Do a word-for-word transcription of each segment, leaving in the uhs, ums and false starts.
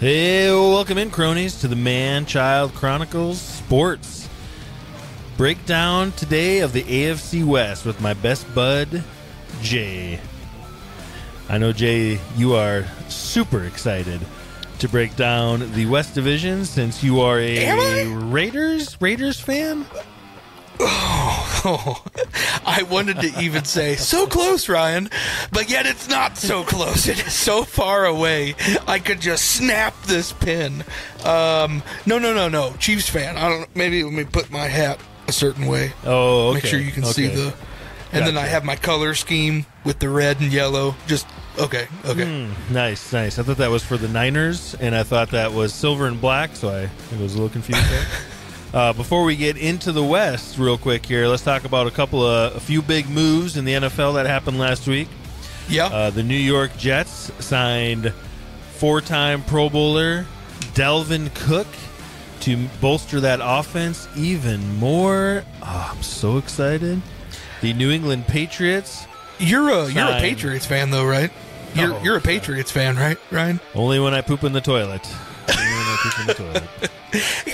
Hey, welcome in, cronies, to the Man Child Chronicles Sports Breakdown today of the A F C West with my best bud, Jay. I know, Jay, you are super excited to break down the West Division since you are a Raiders Raiders fan. Oh, oh, I wanted to even say, so close, Ryan, but yet it's not so close. It is so far away. I could just snap this pin. Um, no, no, no, no. Chiefs fan. I don't. Maybe let me put my hat a certain way. Oh, okay. Make sure you can okay. see the. And gotcha. Then I have my color scheme with the red and yellow. Just, okay, okay. Mm, nice, nice. I thought that was for the Niners, and I thought that was silver and black, so I, I was a little confused there. Uh, before we get into the West real quick here, let's talk about a couple of a few big moves in the N F L that happened last week. Yeah. Uh, the New York Jets signed four-time Pro Bowler Dalvin Cook to bolster that offense even more. Oh, I'm so excited. The New England Patriots. You're a signed. you're a Patriots fan though, right? You're oh, you're a Patriots sorry. fan, right, Ryan? Only when I poop in the toilet. In the toilet.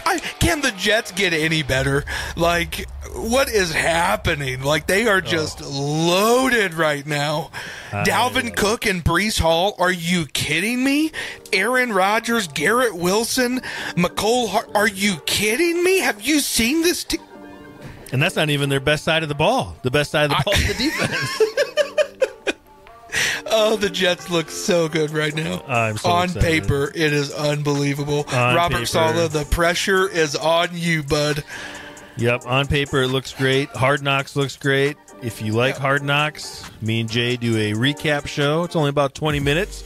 I, can the Jets get any better? Like, what is happening? Like, they are just oh. loaded right now. I Dalvin Cook and Breece Hall. Are you kidding me? Aaron Rodgers, Garrett Wilson, McCole Hart. Are you kidding me? Have you seen this team? And that's not even their best side of the ball. The best side of the I- ball is the defense. Oh, the Jets look so good right now. I'm so on excited. Paper, it is unbelievable. On Robert paper. Saleh, the pressure is on you, bud. Yep, on paper it looks great. Hard Knocks looks great. If you like yeah. Hard Knocks, me and Jay do a recap show. It's only about twenty minutes,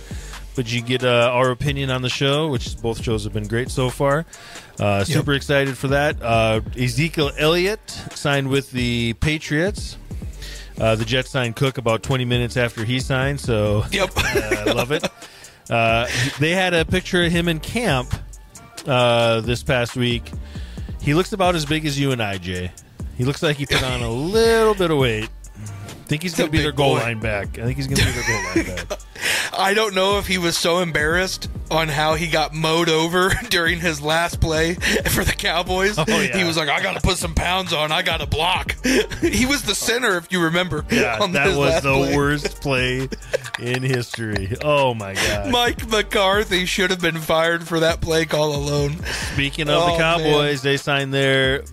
but you get uh, our opinion on the show, which both shows have been great so far. Uh, super yep. excited for that. Uh, Ezekiel Elliott signed with the Patriots. Uh, the Jets signed Cook about twenty minutes after he signed, so yep. uh, I love it. Uh, they had a picture of him in camp uh, this past week. He looks about as big as you and I, Jay. He looks like he put on a little bit of weight. I think he's going to be their goal boy. line back. I think he's going to be their goal line back. I don't know if he was so embarrassed on how he got mowed over during his last play for the Cowboys. Oh, yeah. He was like, I got to put some pounds on. I got to block. He was the center, if you remember. Yeah, on that was the play. worst play in history. Oh, my God. Mike McCarthy should have been fired for that play call alone. Speaking of oh, the Cowboys, man. They signed their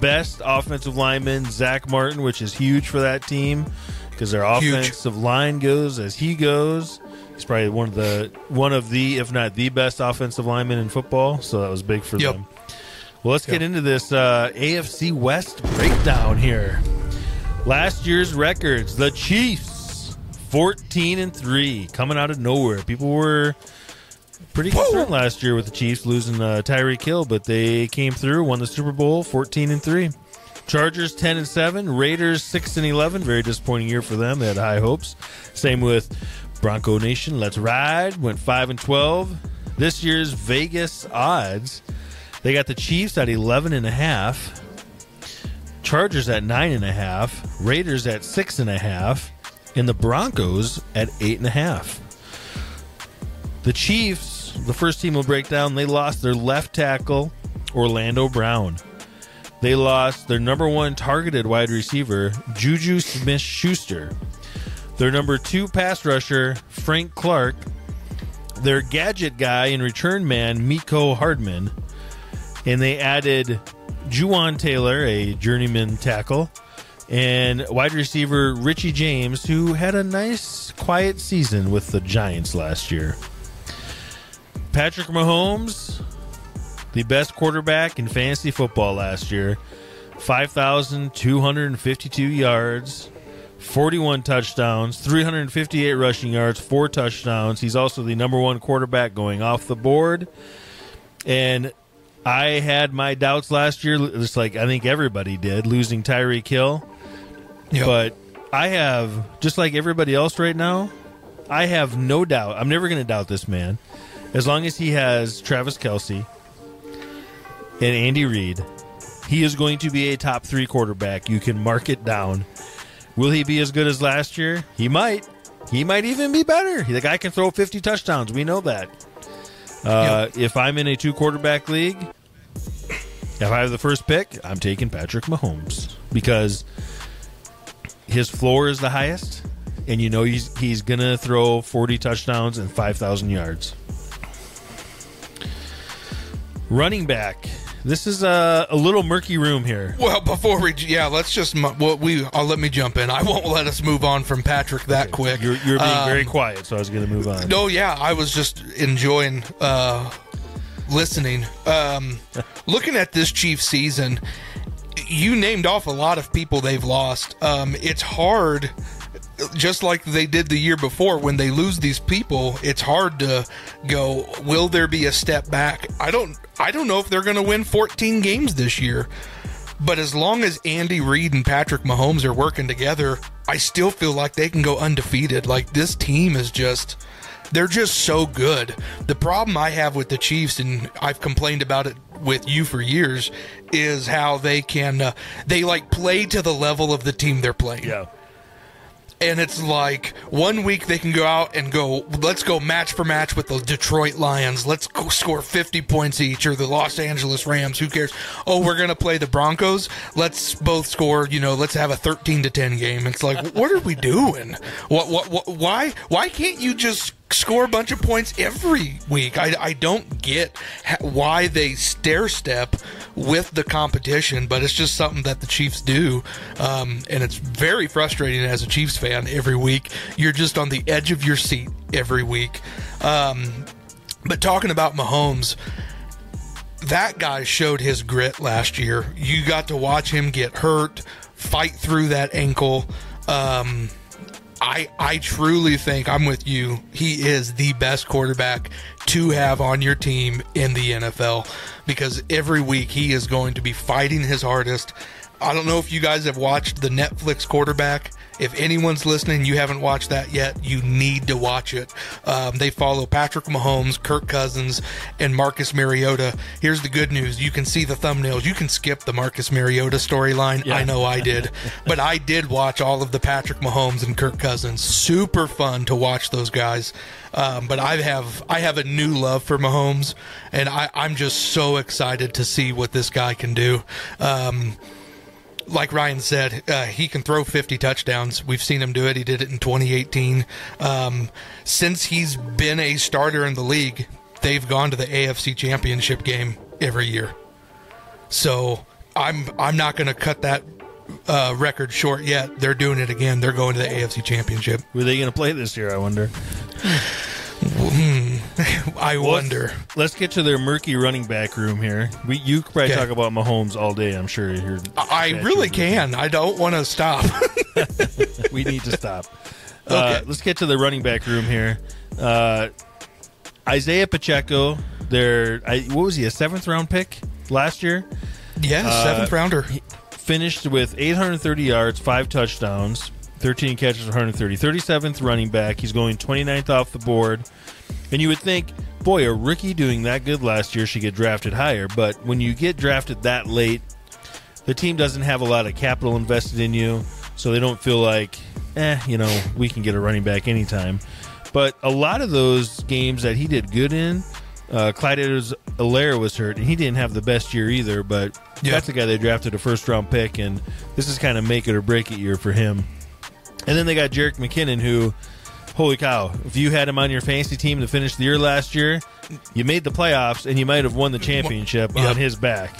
best offensive lineman, Zach Martin, which is huge for that team because their offensive huge. line goes as he goes. He's probably one of the one of the, if not the best offensive lineman in football. So that was big for yep. them. Well, let's yep. get into this uh, A F C West breakdown here. Last year's records: the Chiefs, fourteen and three, coming out of nowhere. People were pretty concerned Whoa. last year with the Chiefs losing uh, Tyreek Hill, but they came through, won the Super Bowl, fourteen and three. Chargers ten and seven, Raiders six and eleven. Very disappointing year for them. They had high hopes. Same with Bronco Nation. Let's ride. Went five and twelve. This year's Vegas odds. They got the Chiefs at eleven and a half, Chargers at nine and a half, Raiders at six and a half, and the Broncos at eight and a half. The Chiefs, the first team will break down. They lost their left tackle, Orlando Brown. They lost their number one targeted wide receiver, Juju Smith-Schuster. Their number two pass rusher, Frank Clark. Their gadget guy and return man, Miko Hardman. And they added Juwan Taylor, a journeyman tackle, and wide receiver Richie James, who had a nice, quiet season with the Giants last year. Patrick Mahomes, the best quarterback in fantasy football last year, five thousand two hundred fifty-two yards, forty-one touchdowns, three hundred fifty-eight rushing yards, four touchdowns. He's also the number one quarterback going off the board. And I had my doubts last year, just like I think everybody did, losing Tyreek Hill. Yep. But I have, just like everybody else right now, I have no doubt. I'm never going to doubt this man. As long as he has Travis Kelce and Andy Reid, he is going to be a top three quarterback. You can mark it down. Will he be as good as last year? He might. He might even be better. The guy can throw fifty touchdowns. We know that. Uh, yep. If I'm in a two-quarterback league, if I have the first pick, I'm taking Patrick Mahomes because his floor is the highest, and you know he's he's going to throw forty touchdowns and five thousand yards. Running back. This is a, a little murky room here. Well, before we, yeah, let's just, well, we, I'll, let me jump in. I won't let us move on from Patrick that okay. quick. You're, you're being um, very quiet, so I was going to move on. No, yeah, I was just enjoying uh, listening. Um, looking at this Chiefs season, you named off a lot of people they've lost. Um, it's hard, just like they did the year before, when they lose these people, it's hard to go, will there be a step back? I don't I don't know if they're going to win fourteen games this year, but as long as Andy Reid and Patrick Mahomes are working together, I still feel like they can go undefeated. Like, this team is just, they're just so good. The problem I have with the Chiefs, and I've complained about it with you for years, is how they can, uh, they like play to the level of the team they're playing. Yeah. And it's like one week they can go out and go, let's go match for match with the Detroit Lions. Let's go score fifty points each, or the Los Angeles Rams. Who cares? Oh, we're going to play the Broncos. Let's both score, you know, let's have a thirteen to ten game. It's like, what are we doing? What, what, what, why, why can't you just score a bunch of points every week? I, I don't get why they stair step with the competition, but it's just something that the Chiefs do, um, and it's very frustrating as a Chiefs fan. Every week you're just on the edge of your seat every week. Um, but talking about Mahomes, that guy showed his grit last year. You got to watch him get hurt, fight through that ankle. um I, I truly think, I'm with you, he is the best quarterback to have on your team in the N F L, because every week he is going to be fighting his hardest. I don't know if you guys have watched the Netflix Quarterback. If anyone's listening, you haven't watched that yet, you need to watch it. Um, they follow Patrick Mahomes, Kirk Cousins, and Marcus Mariota. Here's the good news. You can see the thumbnails. You can skip the Marcus Mariota storyline. Yeah. I know I did. But I did watch all of the Patrick Mahomes and Kirk Cousins. Super fun to watch those guys. Um, but I have I have a new love for Mahomes, and I, I'm just so excited to see what this guy can do. Um Like Ryan said, uh, he can throw fifty touchdowns. We've seen him do it. He did it in twenty eighteen. Um, since he's been a starter in the league, they've gone to the A F C Championship game every year. So I'm I'm not going to cut that uh, record short yet. They're doing it again. They're going to the A F C Championship. Who are they going to play this year, I wonder? I well, wonder. Let's, let's get to their murky running back room here. We, you could probably okay. talk about Mahomes all day, I'm sure. You're, I really can. Room. I don't want to stop. We need to stop. Okay. Uh, let's get to the running back room here. Uh, Isaiah Pacheco, their, I, what was he, a seventh-round pick last year? Yeah, uh, seventh-rounder. He finished with eight hundred thirty yards, five touchdowns, thirteen catches, one hundred thirty. thirty-seventh running back. He's going twenty-ninth off the board. And you would think, boy, a rookie doing that good last year should get drafted higher. But when you get drafted that late, the team doesn't have a lot of capital invested in you, so they don't feel like, eh, you know, we can get a running back anytime. But a lot of those games that he did good in, uh, Clyde Edwards-Helaire was hurt, and he didn't have the best year either. But yeah. that's the guy they drafted a first-round pick, and this is kind of make it or break it year for him. And then they got Jerick McKinnon, who, holy cow, if you had him on your fantasy team to finish the year last year, you made the playoffs, and you might have won the championship yeah. on his back.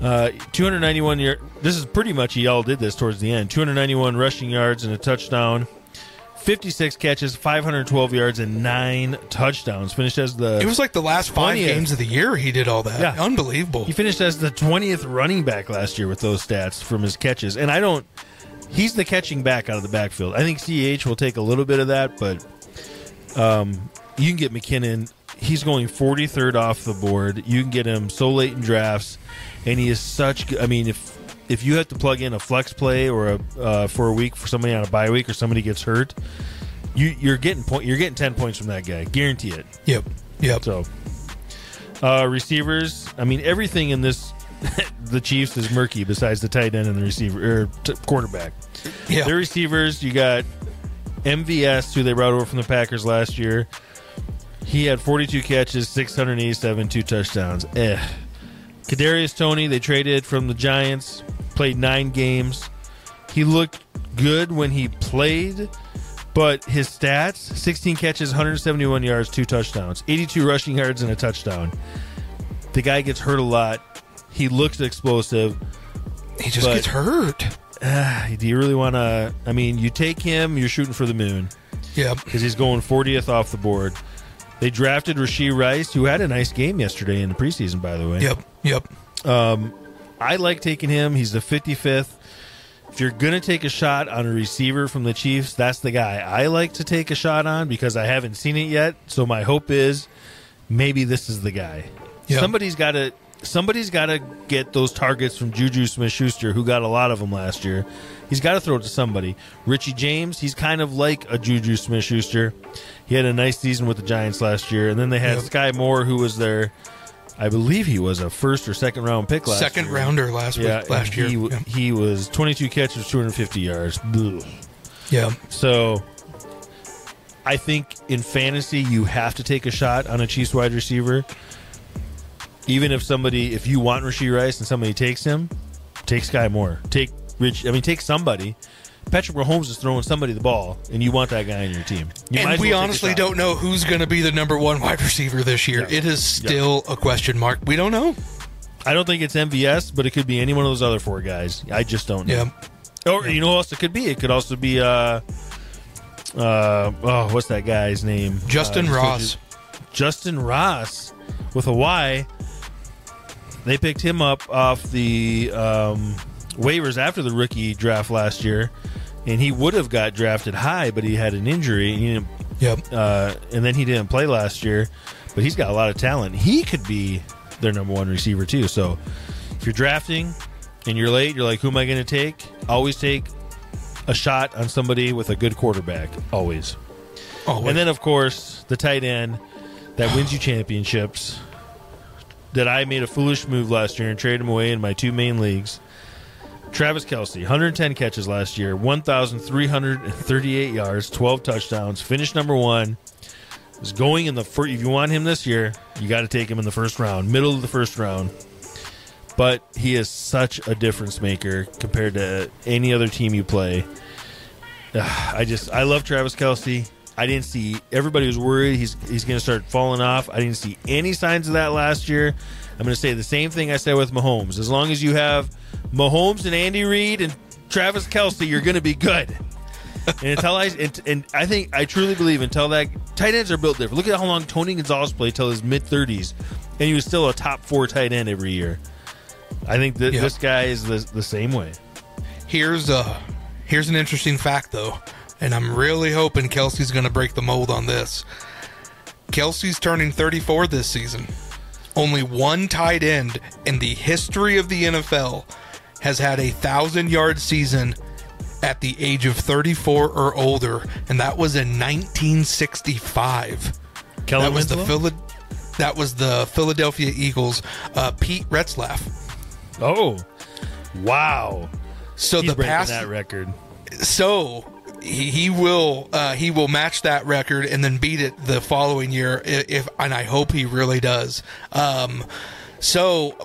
Uh, two hundred ninety-one yards. This is pretty much, y'all did this towards the end. two hundred ninety-one rushing yards and a touchdown. fifty-six catches, five hundred twelve yards, and nine touchdowns. Finished as the It was like the last five twentieth games of the year he did all that. Yeah. Unbelievable. He finished as the twentieth running back last year with those stats from his catches. And I don't... He's the catching back out of the backfield. I think C H will take a little bit of that, but um, you can get McKinnon. He's going forty-third off the board. You can get him so late in drafts, and he is such good. I mean, if if you have to plug in a flex play or a uh, for a week for somebody on a bye week or somebody gets hurt, you, you're getting point. You're getting ten points from that guy. Guarantee it. Yep. Yep. So uh, receivers. I mean, everything in this. The Chiefs is murky besides the tight end and the receiver or t- quarterback. Yeah. Their receivers, you got M V S, who they brought over from the Packers last year. He had forty-two catches, six hundred eighty-seven, two touchdowns. Eh. Kadarius Toney, they traded from the Giants, played nine games. He looked good when he played, but his stats, sixteen catches, one hundred seventy-one yards, two touchdowns, eighty-two rushing yards, and a touchdown. The guy gets hurt a lot. He looks explosive. He just but, gets hurt. Uh, do you really want to? I mean, you take him, you're shooting for the moon. Yeah. Because he's going fortieth off the board. They drafted Rashee Rice, who had a nice game yesterday in the preseason, by the way. Yep, yep. Um, I like taking him. He's the fifty-fifth. If you're going to take a shot on a receiver from the Chiefs, that's the guy I like to take a shot on because I haven't seen it yet. So my hope is maybe this is the guy. Yep. Somebody's got to somebody's got to get those targets from Juju Smith-Schuster, who got a lot of them last year. He's got to throw it to somebody. Richie James, he's kind of like a Juju Smith-Schuster. He had a nice season with the Giants last year. And then they had yep. Skyy Moore, who was their, I believe he was a first or second round pick last second year. Second rounder last, yeah, week, last year. He, yeah. he was twenty-two catches, two hundred fifty yards. Ugh. Yeah. So I think in fantasy, you have to take a shot on a Chiefs wide receiver. Even if somebody, if you want Rashee Rice and somebody takes him, take Skyy Moore. Take Rich, I mean, take somebody. Patrick Mahomes is throwing somebody the ball, and you want that guy on your team. You and we well honestly don't know who's going to be the number one wide receiver this year. Yeah. It is still yeah. a question mark. We don't know. I don't think it's M V S, but it could be any one of those other four guys. I just don't know. Yeah. Or yeah. you know who else it could be? It could also be, uh, uh, oh, what's that guy's name? Justin uh, Ross. Justin Ross with a Y. They picked him up off the um, waivers after the rookie draft last year, and he would have got drafted high, but he had an injury. And he didn't, yep. Uh, and then he didn't play last year, but he's got a lot of talent. He could be their number one receiver too. So if you're drafting and you're late, you're like, who am I going to take? Always take a shot on somebody with a good quarterback. Always. Always. And then, of course, the tight end that wins you championships. That I made a foolish move last year and traded him away in my two main leagues. Travis Kelce, one hundred ten catches last year, one thousand three hundred thirty-eight yards, twelve touchdowns, finished number one. Is going in the first. If you want him this year, you got to take him in the first round, middle of the first round. But he is such a difference maker compared to any other team you play. Uh, I just I love Travis Kelce. I didn't see everybody was worried he's he's going to start falling off. I didn't see any signs of that last year. I'm going to say the same thing I said with Mahomes. As long as you have Mahomes and Andy Reid and Travis Kelce, you're going to be good. And until I and, and I think I truly believe until that tight ends are built different. Look at how long Tony Gonzalez played till his mid thirties, and he was still a top four tight end every year. I think that yeah. this guy is the, the same way. Here's uh here's an interesting fact though. And I'm really hoping Kelce's going to break the mold on this. Kelce's turning thirty-four this season. Only one tight end in the history of the N F L has had a one thousand yard season at the age of thirty-four or older, and that was in nineteen sixty-five. Kellen that was the Phila- That was the Philadelphia Eagles, uh, Pete Retzlaff. Oh, wow! So He's the breaking past that record. So. He, he will uh, he will match that record and then beat it the following year. If, if and I hope he really does. Um, so,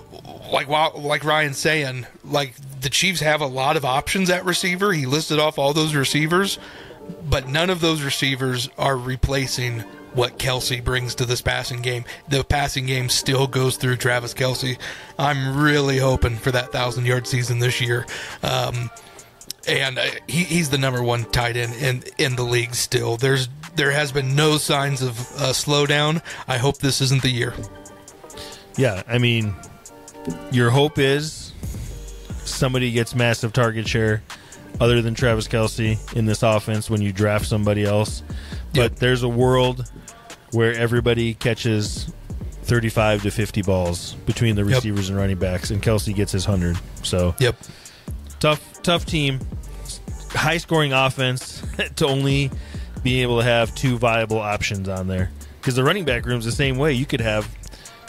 like like Ryan's saying, like the Chiefs have a lot of options at receiver. He listed off all those receivers, but none of those receivers are replacing what Kelce brings to this passing game. The passing game still goes through Travis Kelce. I'm really hoping for that thousand yard season this year. Um, And uh, he, he's the number one tight end in, in the league still. There's There has been no signs of uh, slowdown. I hope this isn't the year. Yeah, I mean, your hope is somebody gets massive target share other than Travis Kelce in this offense when you draft somebody else. But yep. there's a world where everybody catches thirty-five to fifty balls between the receivers yep. and running backs, and Kelce gets his one hundred. So, yep. tough. Tough team, high-scoring offense to only be able to have two viable options on there. Because the running back room's the same way. You could have,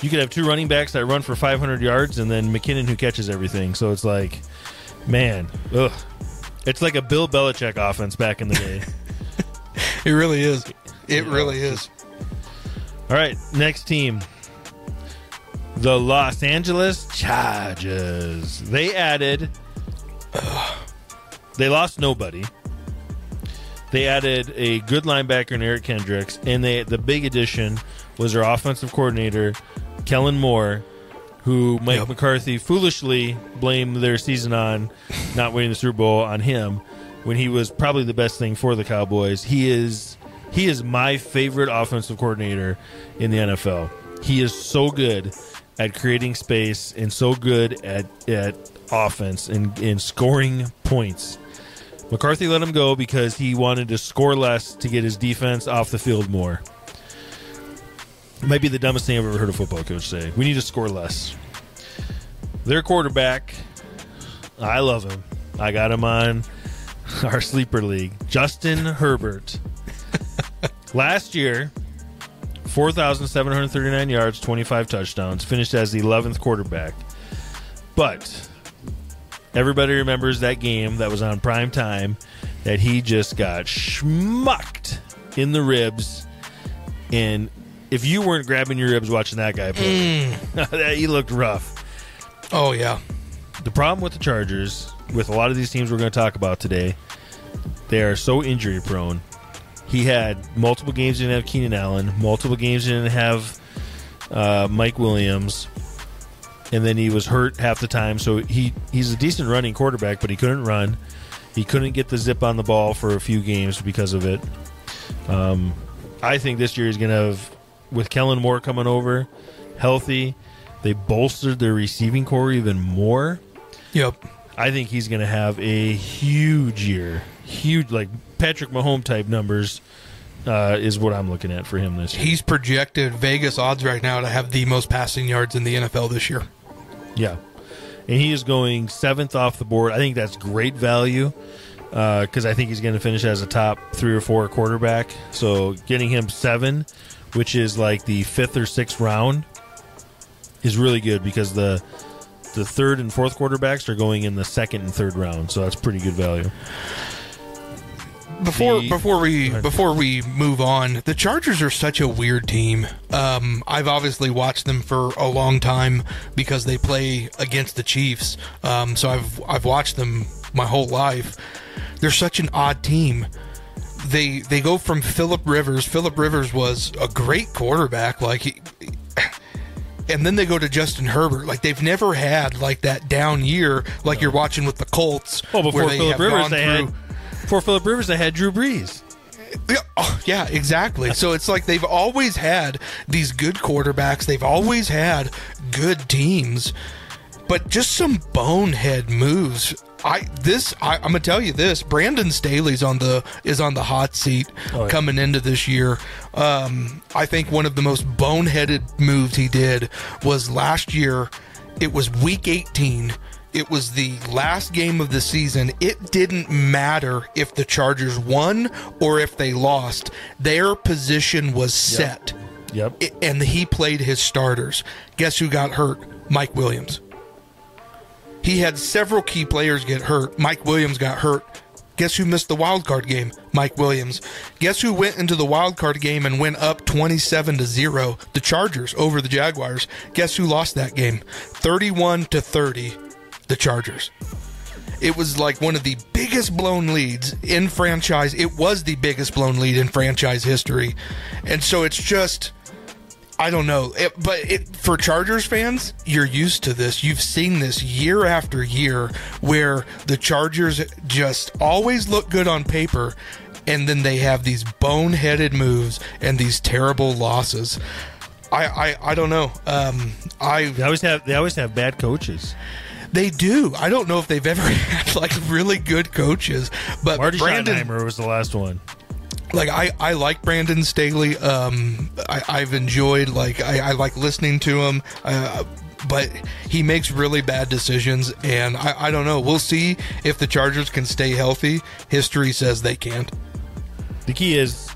you could have two running backs that run for five hundred yards, and then McKinnon who catches everything. So it's like, man, ugh, it's like a Bill Belichick offense back in the day. It really is. It really is. All right, next team. The Los Angeles Chargers. They added... They lost nobody. They added a good linebacker in Eric Kendricks, and they the big addition was their offensive coordinator, Kellen Moore, who Mike yep. McCarthy foolishly blamed their season on not winning the Super Bowl on him when he was probably the best thing for the Cowboys. He is he is my favorite offensive coordinator in the N F L. He is so good at creating space and so good at, at offense and, and scoring points. McCarthy let him go because he wanted to score less to get his defense off the field more. It might be the dumbest thing I've ever heard a football coach say. We need to score less. Their quarterback, I love him. I got him on our sleeper league. Justin Herbert. Last year, four thousand seven hundred thirty-nine yards, twenty-five touchdowns. Finished as the eleventh quarterback. But everybody remembers that game that was on prime time that he just got schmucked in the ribs. And... if you weren't grabbing your ribs watching that guy play, mm. he looked rough. Oh, yeah. The problem with the Chargers, with a lot of these teams we're going to talk about today, they are so injury-prone. He had multiple games he didn't have Keenan Allen, multiple games he didn't have uh, Mike Williams, and then he was hurt half the time. So he, he's a decent running quarterback, but he couldn't run. He couldn't get the zip on the ball for a few games because of it. Um, I think this year he's going to have... with Kellen Moore coming over, healthy, they bolstered their receiving core even more. Yep. I think he's going to have a huge year. Huge, like Patrick Mahomes type numbers uh, is what I'm looking at for him this year. He's projected Vegas odds right now to have the most passing yards in the N F L this year. Yeah. And he is going seventh off the board. I think that's great value because uh, I think he's going to finish as a top three or four quarterback. So getting him seven, which is like the fifth or sixth round, is really good because the the third and fourth quarterbacks are going in the second and third round, so that's pretty good value. Before the, before we before we move on, the Chargers are such a weird team. Um, I've obviously watched them for a long time because they play against the Chiefs, um, so I've I've watched them my whole life. They're such an odd team. They they go from Phillip Rivers. Phillip Rivers was a great quarterback, like, he, and then they go to Justin Herbert. Like they've never had like that down year, like no. you're watching with the Colts. Well, before Phillip Rivers, they through, had before Phillip Rivers, they had Drew Brees. Yeah, oh, yeah, exactly. So it's like they've always had these good quarterbacks. They've always had good teams, but just some bonehead moves. I this I, I'm gonna tell you this. Brandon Staley's on the is on the hot seat oh, yeah. coming into this year. Um, I think one of the most boneheaded moves he did was last year. It was week eighteen. It was the last game of the season. It didn't matter if the Chargers won or if they lost. Their position was set. Yep. yep. It, and he played his starters. Guess who got hurt? Mike Williams. He had several key players get hurt. Mike Williams got hurt. Guess who missed the wild card game? Mike Williams. Guess who went into the wild card game and went up twenty-seven to zero? The Chargers over the Jaguars. Guess who lost that game? thirty-one to thirty, the Chargers. It was like one of the biggest blown leads in franchise. It was the biggest blown lead in franchise history. And so it's just... I don't know, it, but it, for Chargers fans, you're used to this. You've seen this year after year where the Chargers just always look good on paper, and then they have these boneheaded moves and these terrible losses. I, I, I don't know. Um, I they always have they always have bad coaches. They do. I don't know if they've ever had like really good coaches. But Marty Schottenheimer was the last one. Like, I, I like Brandon Staley. Um, I, I've enjoyed, like, I, I like listening to him. Uh, but he makes really bad decisions. And I, I don't know. We'll see if the Chargers can stay healthy. History says they can't. The key is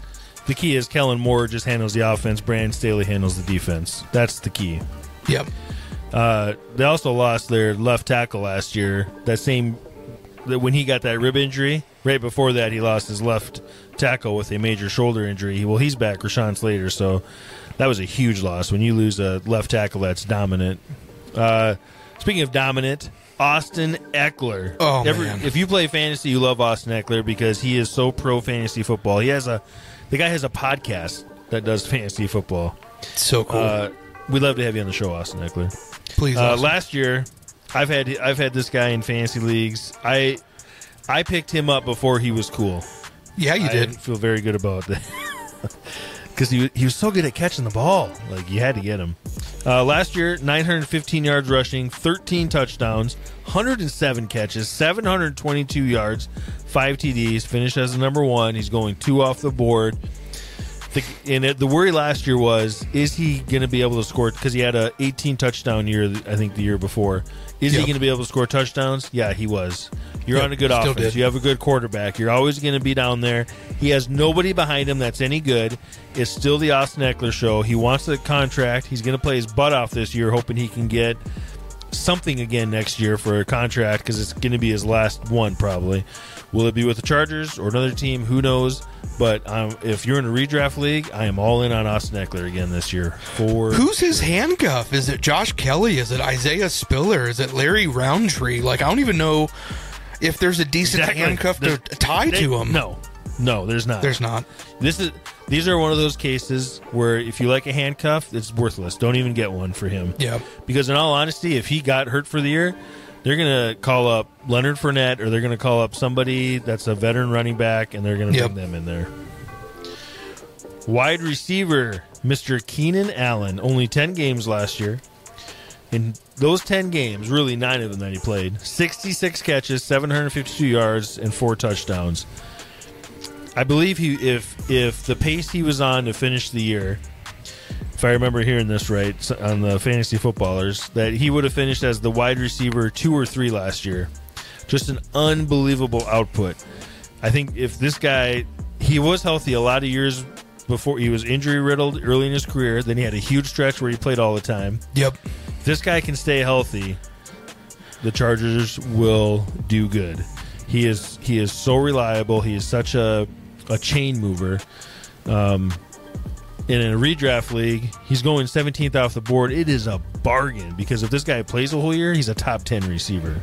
the key is Kellen Moore just handles the offense. Brandon Staley handles the defense. That's the key. Yep. Uh, they also lost their left tackle last year. That same... when he got that rib injury, right before that, he lost his left tackle with a major shoulder injury. Well, he's back, Rashawn Slater, so that was a huge loss when you lose a left tackle that's dominant. Uh, speaking of dominant, Austin Eckler. Oh, Every, man. If you play fantasy, you love Austin Eckler because he is so pro fantasy football. He has a, the guy has a podcast that does fantasy football. So cool. Uh, we'd love to have you on the show, Austin Eckler. Please. Austin. Uh, last year, I've had I've had this guy in fantasy leagues. I I picked him up before he was cool. Yeah, you I did. I feel very good about that. Because he, he was so good at catching the ball. Like, you had to get him. Uh, last year, nine hundred fifteen yards rushing, thirteen touchdowns, one hundred seven catches, seven hundred twenty-two yards, five T Ds. Finished as the number one. He's going two off the board. The, and it, the worry last year was, is he going to be able to score? Because he had a eighteen-touchdown year, I think, the year before. Is yep. he going to be able to score touchdowns? Yeah, he was. You're yep, on a good offense. Did. You have a good quarterback. You're always going to be down there. He has nobody behind him that's any good. It's still the Austin Eckler show. He wants the contract. He's going to play his butt off this year, hoping he can get something again next year for a contract because it's going to be his last one probably. Will it be with the Chargers or another team? Who knows? But um, if you're in a redraft league, I am all in on Austin Eckler again this year. For Who's his handcuff? Is it Josh Kelly? Is it Isaiah Spiller? Is it Larry Roundtree? Like, I don't even know if there's a decent exactly. handcuff to tie they, to him. No. No, there's not. There's not. This is These are one of those cases where if you like a handcuff, it's worthless. Don't even get one for him. Yeah. Because in all honesty, if he got hurt for the year, they're going to call up Leonard Fournette or they're going to call up somebody that's a veteran running back, and they're going to yep. bring them in there. Wide receiver, Mister Keenan Allen, only ten games last year. In those ten games, really nine of them that he played, sixty-six catches, seven hundred fifty-two yards, and four touchdowns. I believe he, if if the pace he was on to finish the year, if I remember hearing this right on the Fantasy Footballers, that he would have finished as the wide receiver two or three last year. Just an unbelievable output. I think if this guy, he was healthy a lot of years before. He was injury-riddled early in his career. Then he had a huge stretch where he played all the time. Yep. If this guy can stay healthy, the Chargers will do good. He is he is so reliable. He is such a, a chain mover. Um And in a redraft league, he's going seventeenth off the board. It is a bargain because if this guy plays the whole year, he's a top ten receiver.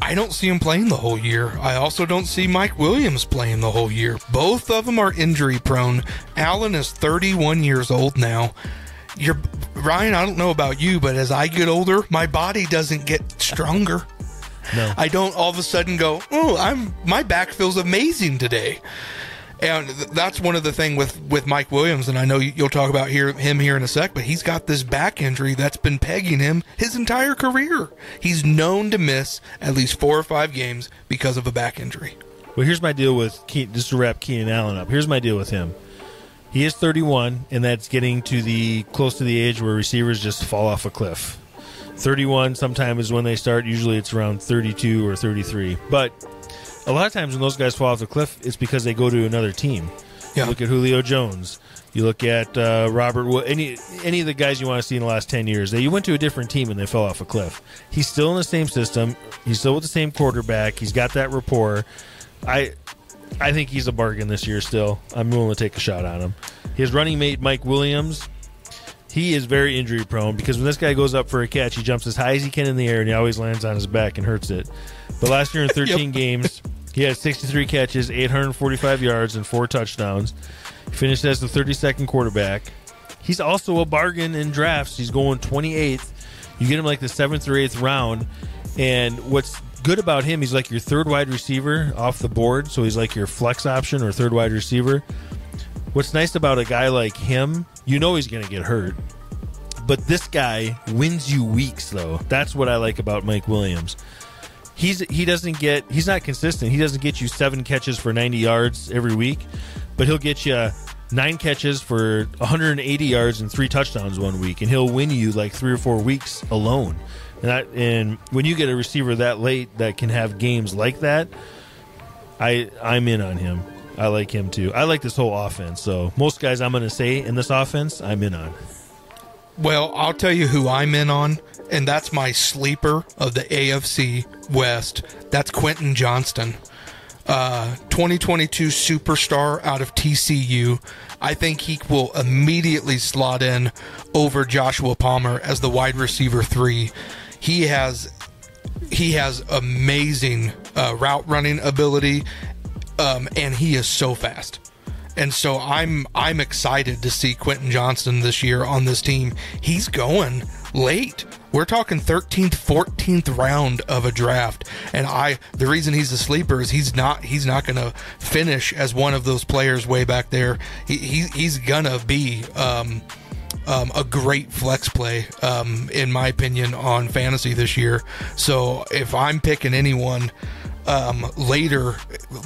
I don't see him playing the whole year. I also don't see Mike Williams playing the whole year. Both of them are injury prone. Allen is thirty-one years old now. You're, Ryan, I don't know about you, but as I get older, my body doesn't get stronger. No. I don't all of a sudden go, oh, I'm my back feels amazing today. And that's one of the thing with, with Mike Williams, and I know you'll talk about here, him here in a sec, but he's got this back injury that's been pegging him his entire career. He's known to miss at least four or five games because of a back injury. Well, here's my deal with, Ke- just to wrap Keenan Allen up, here's my deal with him. He is thirty-one, and that's getting to the close to the age where receivers just fall off a cliff. thirty-one sometime is when they start. Usually it's around thirty-two or thirty-three, but a lot of times when those guys fall off the cliff, it's because they go to another team. Yeah. You look at Julio Jones. You look at uh, Robert Wood. Any any of the guys you want to see in the last ten years, they you went to a different team and they fell off a cliff. He's still in the same system. He's still with the same quarterback. He's got that rapport. I I think he's a bargain this year still. I'm willing to take a shot on him. His running mate, Mike Williams, he is very injury prone because when this guy goes up for a catch, he jumps as high as he can in the air and he always lands on his back and hurts it. But last year in thirteen yep. games, he had sixty-three catches, eight hundred forty-five yards, and four touchdowns. He finished as the thirty-second quarterback. He's also a bargain in drafts. He's going twenty-eighth. You get him like the seventh or eighth round. And what's good about him, he's like your third wide receiver off the board. So he's like your flex option or third wide receiver. What's nice about a guy like him, you know he's going to get hurt. But this guy wins you weeks, though. That's what I like about Mike Williams. He's he doesn't get he's not consistent. He doesn't get you seven catches for ninety yards every week, but he'll get you nine catches for one hundred eighty yards and three touchdowns one week, and he'll win you like three or four weeks alone. And I, and when you get a receiver that late that can have games like that, I I'm in on him. I like him too. I like this whole offense. So most guys I'm going to say in this offense, I'm in on. Well, I'll tell you who I'm in on, and that's my sleeper of the A F C West. That's Quentin Johnston. uh, twenty twenty-two superstar out of T C U. I think he will immediately slot in over Joshua Palmer as the wide receiver three. He has he has amazing uh, route running ability, um, and he is so fast. And so I'm I'm excited to see Quentin Johnston this year on this team. He's going late. We're talking thirteenth, fourteenth round of a draft. And I the reason he's a sleeper is he's not he's not going to finish as one of those players way back there. He, he he's gonna be um, um, a great flex play um, in my opinion on fantasy this year. So if I'm picking anyone Um, later,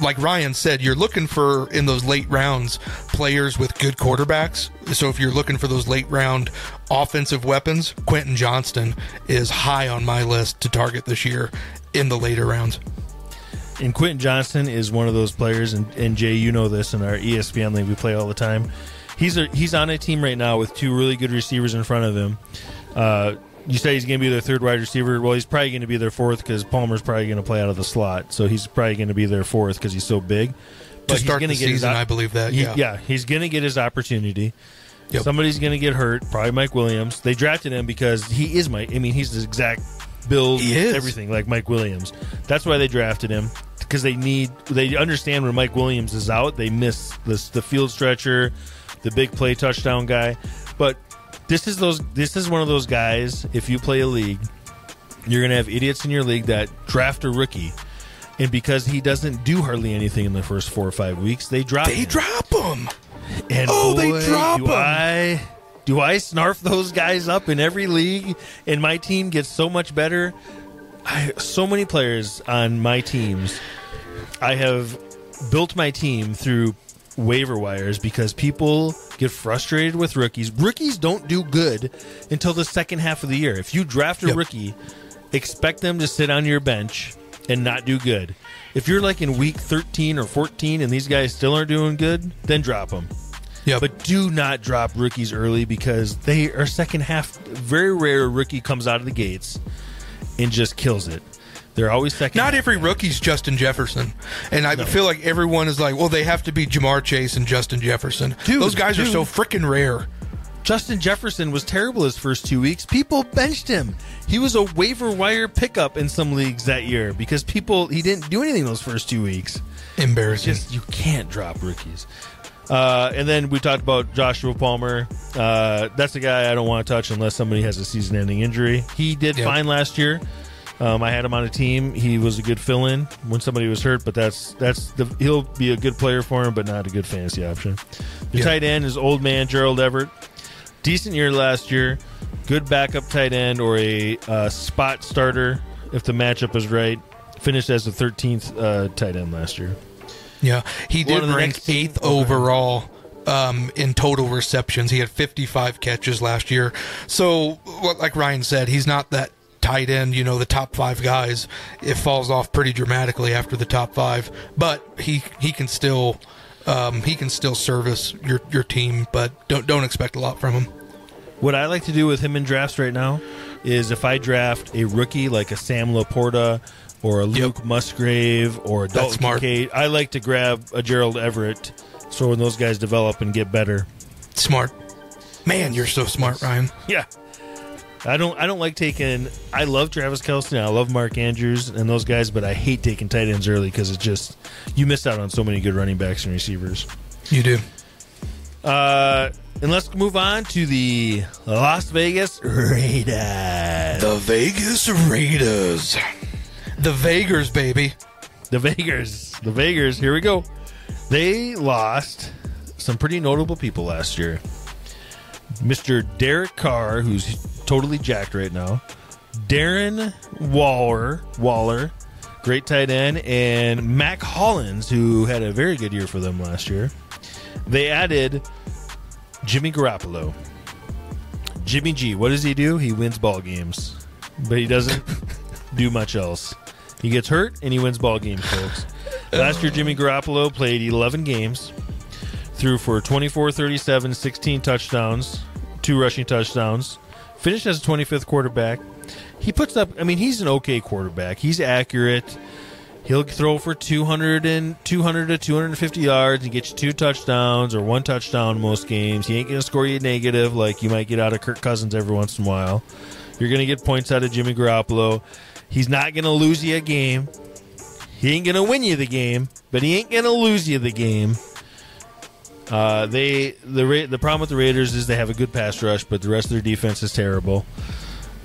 like Ryan said, you're looking for, in those late rounds, players with good quarterbacks. So if you're looking for those late round offensive weapons, Quentin Johnston is high on my list to target this year in the later rounds. And Quentin Johnston is one of those players, and, and Jay, you know this, in our E S P N league we play all the time. He's a, he's on a team right now with two really good receivers in front of him. Uh, You say he's going to be their third wide receiver. Well, he's probably going to be their fourth because Palmer's probably going to play out of the slot. So he's probably going to be their fourth because he's so big. But to start the season, op- I believe that. Yeah, he, yeah he's going to get his opportunity. Yep. Somebody's going to get hurt, probably Mike Williams. They drafted him because he is Mike. I mean, he's the exact build, everything, like Mike Williams. That's why they drafted him, because they need, they understand when Mike Williams is out, they miss the, the field stretcher, the big play touchdown guy. But This is those. This is one of those guys, if you play a league, you're going to have idiots in your league that draft a rookie, and because he doesn't do hardly anything in the first four or five weeks, they drop they him. They drop him. And oh, boy, they drop do him. I, do I snarf those guys up in every league, and my team gets so much better. I, so many players on my teams, I have built my team through waiver wires because people get frustrated with rookies. Rookies don't do good until the second half of the year. If you draft a yep. rookie, expect them to sit on your bench and not do good. If you're like in week thirteen or fourteen and these guys still aren't doing good, then drop them. Yep. But do not drop rookies early because they are second half. Very rare rookie comes out of the gates and just kills it. They're always second. Not every guys. rookie's Justin Jefferson. And I no. feel like everyone is like, well, they have to be Jamar Chase and Justin Jefferson. Dude, Those guys dude. are so freaking rare. Justin Jefferson was terrible his first two weeks. People benched him. He was a waiver wire pickup in some leagues that year because people, he didn't do anything those first two weeks. Embarrassing. Just, you can't drop rookies. Uh, and then we talked about Joshua Palmer. Uh, that's a guy I don't want to touch unless somebody has a season-ending injury. He did yep. fine last year. Um, I had him on a team. He was a good fill-in when somebody was hurt, but that's that's the, he'll be a good player for him, but not a good fantasy option. The yeah. tight end is old man Gerald Everett. Decent year last year. Good backup tight end or a uh, spot starter if the matchup is right. Finished as the thirteenth uh, tight end last year. Yeah, he did rank eighth overall um, in total receptions. He had fifty-five catches last year. So, like Ryan said, he's not that tight end, you know, the top five guys, it falls off pretty dramatically after the top five, but he he can still um, he can still service your your team, but don't don't expect a lot from him. What I like to do with him in drafts right now is if I draft a rookie like a Sam Laporta or a Luke yep. Musgrave or a Dalton Kincaid, I like to grab a Gerald Everett so when those guys develop and get better. Smart. Man, you're so smart, Ryan. Yeah. I don't I don't like taking – I love Travis Kelce, I love Mark Andrews and those guys, but I hate taking tight ends early because it's just – you miss out on so many good running backs and receivers. You do. Uh, and let's move on to the Las Vegas Raiders. The Vegas Raiders. The Vegas, baby. The Vegas. The Vegas. Here we go. They lost some pretty notable people last year. Mister Derek Carr, who's totally jacked right now. Darren Waller, Waller, great tight end, and Mac Hollins, who had a very good year for them last year. They added Jimmy Garoppolo. Jimmy G, what does he do? He wins ball games, but he doesn't do much else. He gets hurt, and he wins ball games, folks. Last year, Jimmy Garoppolo played eleven games. Threw for twenty-four, thirty-seven, sixteen touchdowns, two rushing touchdowns. Finished as a twenty-fifth quarterback. He puts up, I mean, he's an okay quarterback. He's accurate. He'll throw for two hundred to two fifty yards and get you two touchdowns or one touchdown most games. He ain't going to score you negative like you might get out of Kirk Cousins every once in a while. You're going to get points out of Jimmy Garoppolo. He's not going to lose you a game. He ain't going to win you the game, but he ain't going to lose you the game. Uh, they the Ra- the problem with the Raiders is they have a good pass rush, but the rest of their defense is terrible.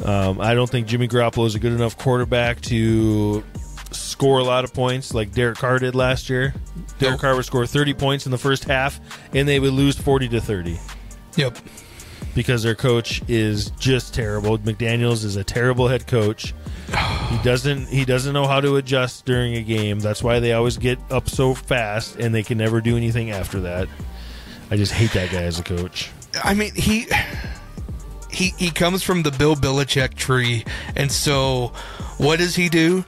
Um, I don't think Jimmy Garoppolo is a good enough quarterback to score a lot of points like Derek Carr did last year. Derek Carr would score thirty points in the first half, and they would lose forty to thirty. Yep. Because their coach is just terrible. McDaniels is a terrible head coach. He doesn't he doesn't know how to adjust during a game. That's why they always get up so fast, and they can never do anything after that. I just hate that guy as a coach. I mean, he he he comes from the Bill Belichick tree, and so what does he do?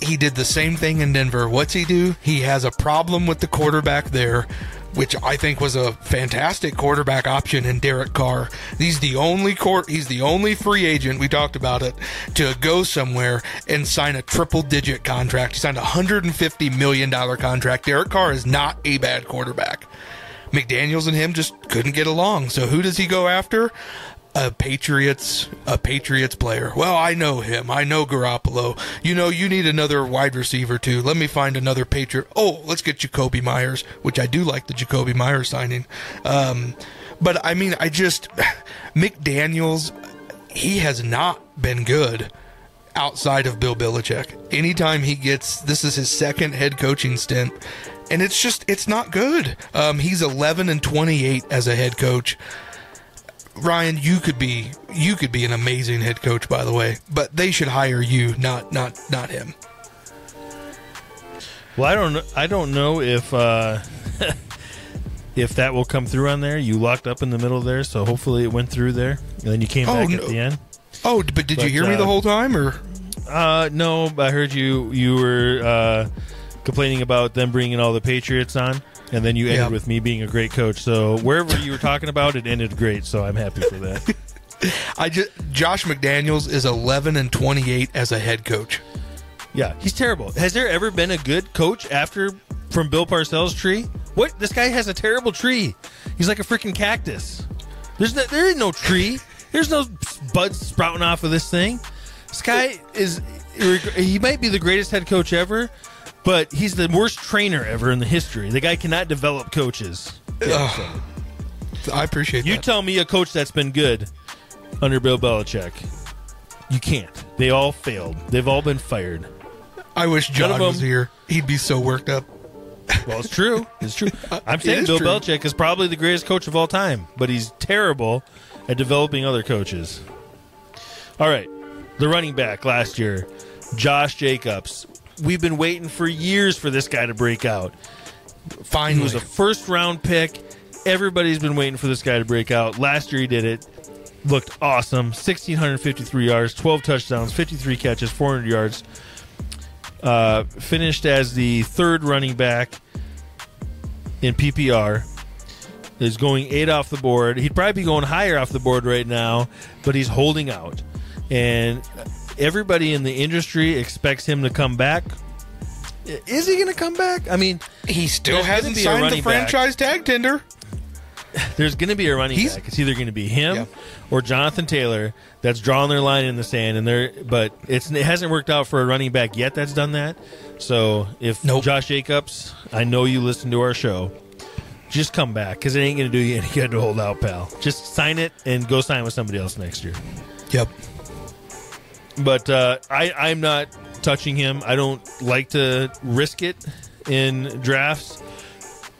He did the same thing in Denver. What's he do? He has a problem with the quarterback there, which I think was a fantastic quarterback option in Derek Carr. He's the only court. He's the only free agent, we talked about it, to go somewhere and sign a triple-digit contract. He signed a one hundred fifty million dollars contract. Derek Carr is not a bad quarterback. McDaniels and him just couldn't get along. So who does he go after? A Patriots, a Patriots player. Well, I know him. I know Garoppolo. You know, you need another wide receiver too. Let me find another Patriot. Oh, let's get Jakobi Meyers, which I do like the Jakobi Meyers signing. Um, but I mean, I just McDaniels, he has not been good outside of Bill Belichick. Anytime he gets, this is his second head coaching stint. And it's just, it's not good. Um, he's eleven and twenty-eight as a head coach. Ryan, you could be you could be an amazing head coach, by the way, but they should hire you, not not not him. Well, I don't I don't know if uh, if that will come through on there. You locked up in the middle there, so hopefully it went through there, and then you came oh, back no. at the end. Oh, but did but, you hear uh, me the whole time, or? Uh, no, I heard you. You were uh, complaining about them bringing all the Patriots on. And then you ended yep. with me being a great coach. So wherever you were talking about, it ended great. So I'm happy for that. I just, Josh McDaniels is eleven and twenty-eight as a head coach. Yeah, he's terrible. Has there ever been a good coach after from Bill Parcells' tree? What? This guy has a terrible tree. He's like a freaking cactus. There's no, there is no tree. There's no buds sprouting off of this thing. This guy is, he might be the greatest head coach ever. But he's the worst trainer ever in the history. The guy cannot develop coaches. Yeah, so. I appreciate you that. You tell me a coach that's been good under Bill Belichick. You can't. They all failed. They've all been fired. I wish John was here. He'd be so worked up. Well, it's true. It's true. I'm saying Bill true. Belichick is probably the greatest coach of all time, but he's terrible at developing other coaches. All right. The running back last year, Josh Jacobs. We've been waiting for years for this guy to break out. Finally. He was a first-round pick. Everybody's been waiting for this guy to break out. Last year he did it. Looked awesome. one thousand six hundred fifty-three yards, twelve touchdowns, fifty-three catches, four hundred yards. Uh, finished as the third running back in P P R. Is going eight off the board. He'd probably be going higher off the board right now, but he's holding out. And everybody in the industry expects him to come back. Is he going to come back? I mean, he still hasn't signed the franchise tag tender. There's going to be a running He's, back. It's either going to be him yeah. or Jonathan Taylor that's drawing their line in the sand. And they're, but it's, it hasn't worked out for a running back yet that's done that. So if nope. Josh Jacobs, I know you listen to our show, just come back because it ain't going to do you any good to hold out, pal. Just sign it and go sign with somebody else next year. Yep. But uh, I, I'm not touching him. I don't like to risk it in drafts.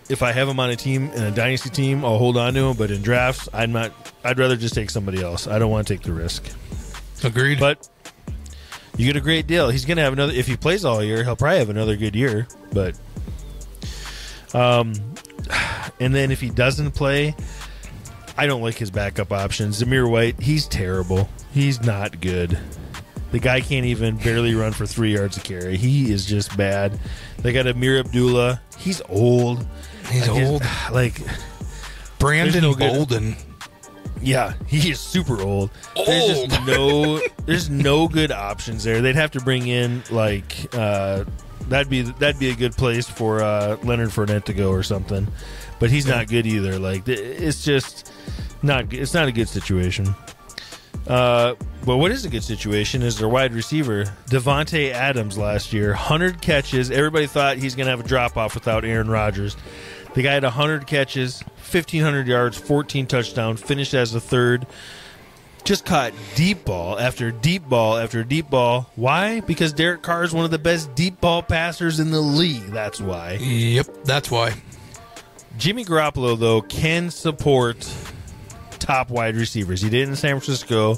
If I have him on a team, in a dynasty team, I'll hold on to him. But in drafts, I'm not. I'd rather just take somebody else. I don't want to take the risk. Agreed. But you get a great deal. He's going to have another. If he plays all year, he'll probably have another good year. But um, and then if he doesn't play, I don't like his backup options. Zamir White, he's terrible. He's not good. The guy can't even barely run for three yards a carry. He is just bad. They got Amir Abdullah. He's old. He's like old. His, like Brandon no Bolden. Yeah, he is super old. old. There's just no. There's no good options there. They'd have to bring in like uh, That'd be that'd be a good place for uh, Leonard Fournette to go or something, but he's not good either. Like it's just not it's not a good situation. Uh, but what is a good situation is their wide receiver Davante Adams last year, one hundred catches. Everybody thought he's going to have a drop off without Aaron Rodgers. The guy had one hundred catches, fifteen hundred yards, fourteen touchdowns, finished as the third. Just caught deep ball after deep ball after deep ball. Why? Because Derek Carr is one of the best deep ball passers in the league. That's why. Yep, that's why. Jimmy Garoppolo, though, can support top wide receivers. He did in San Francisco.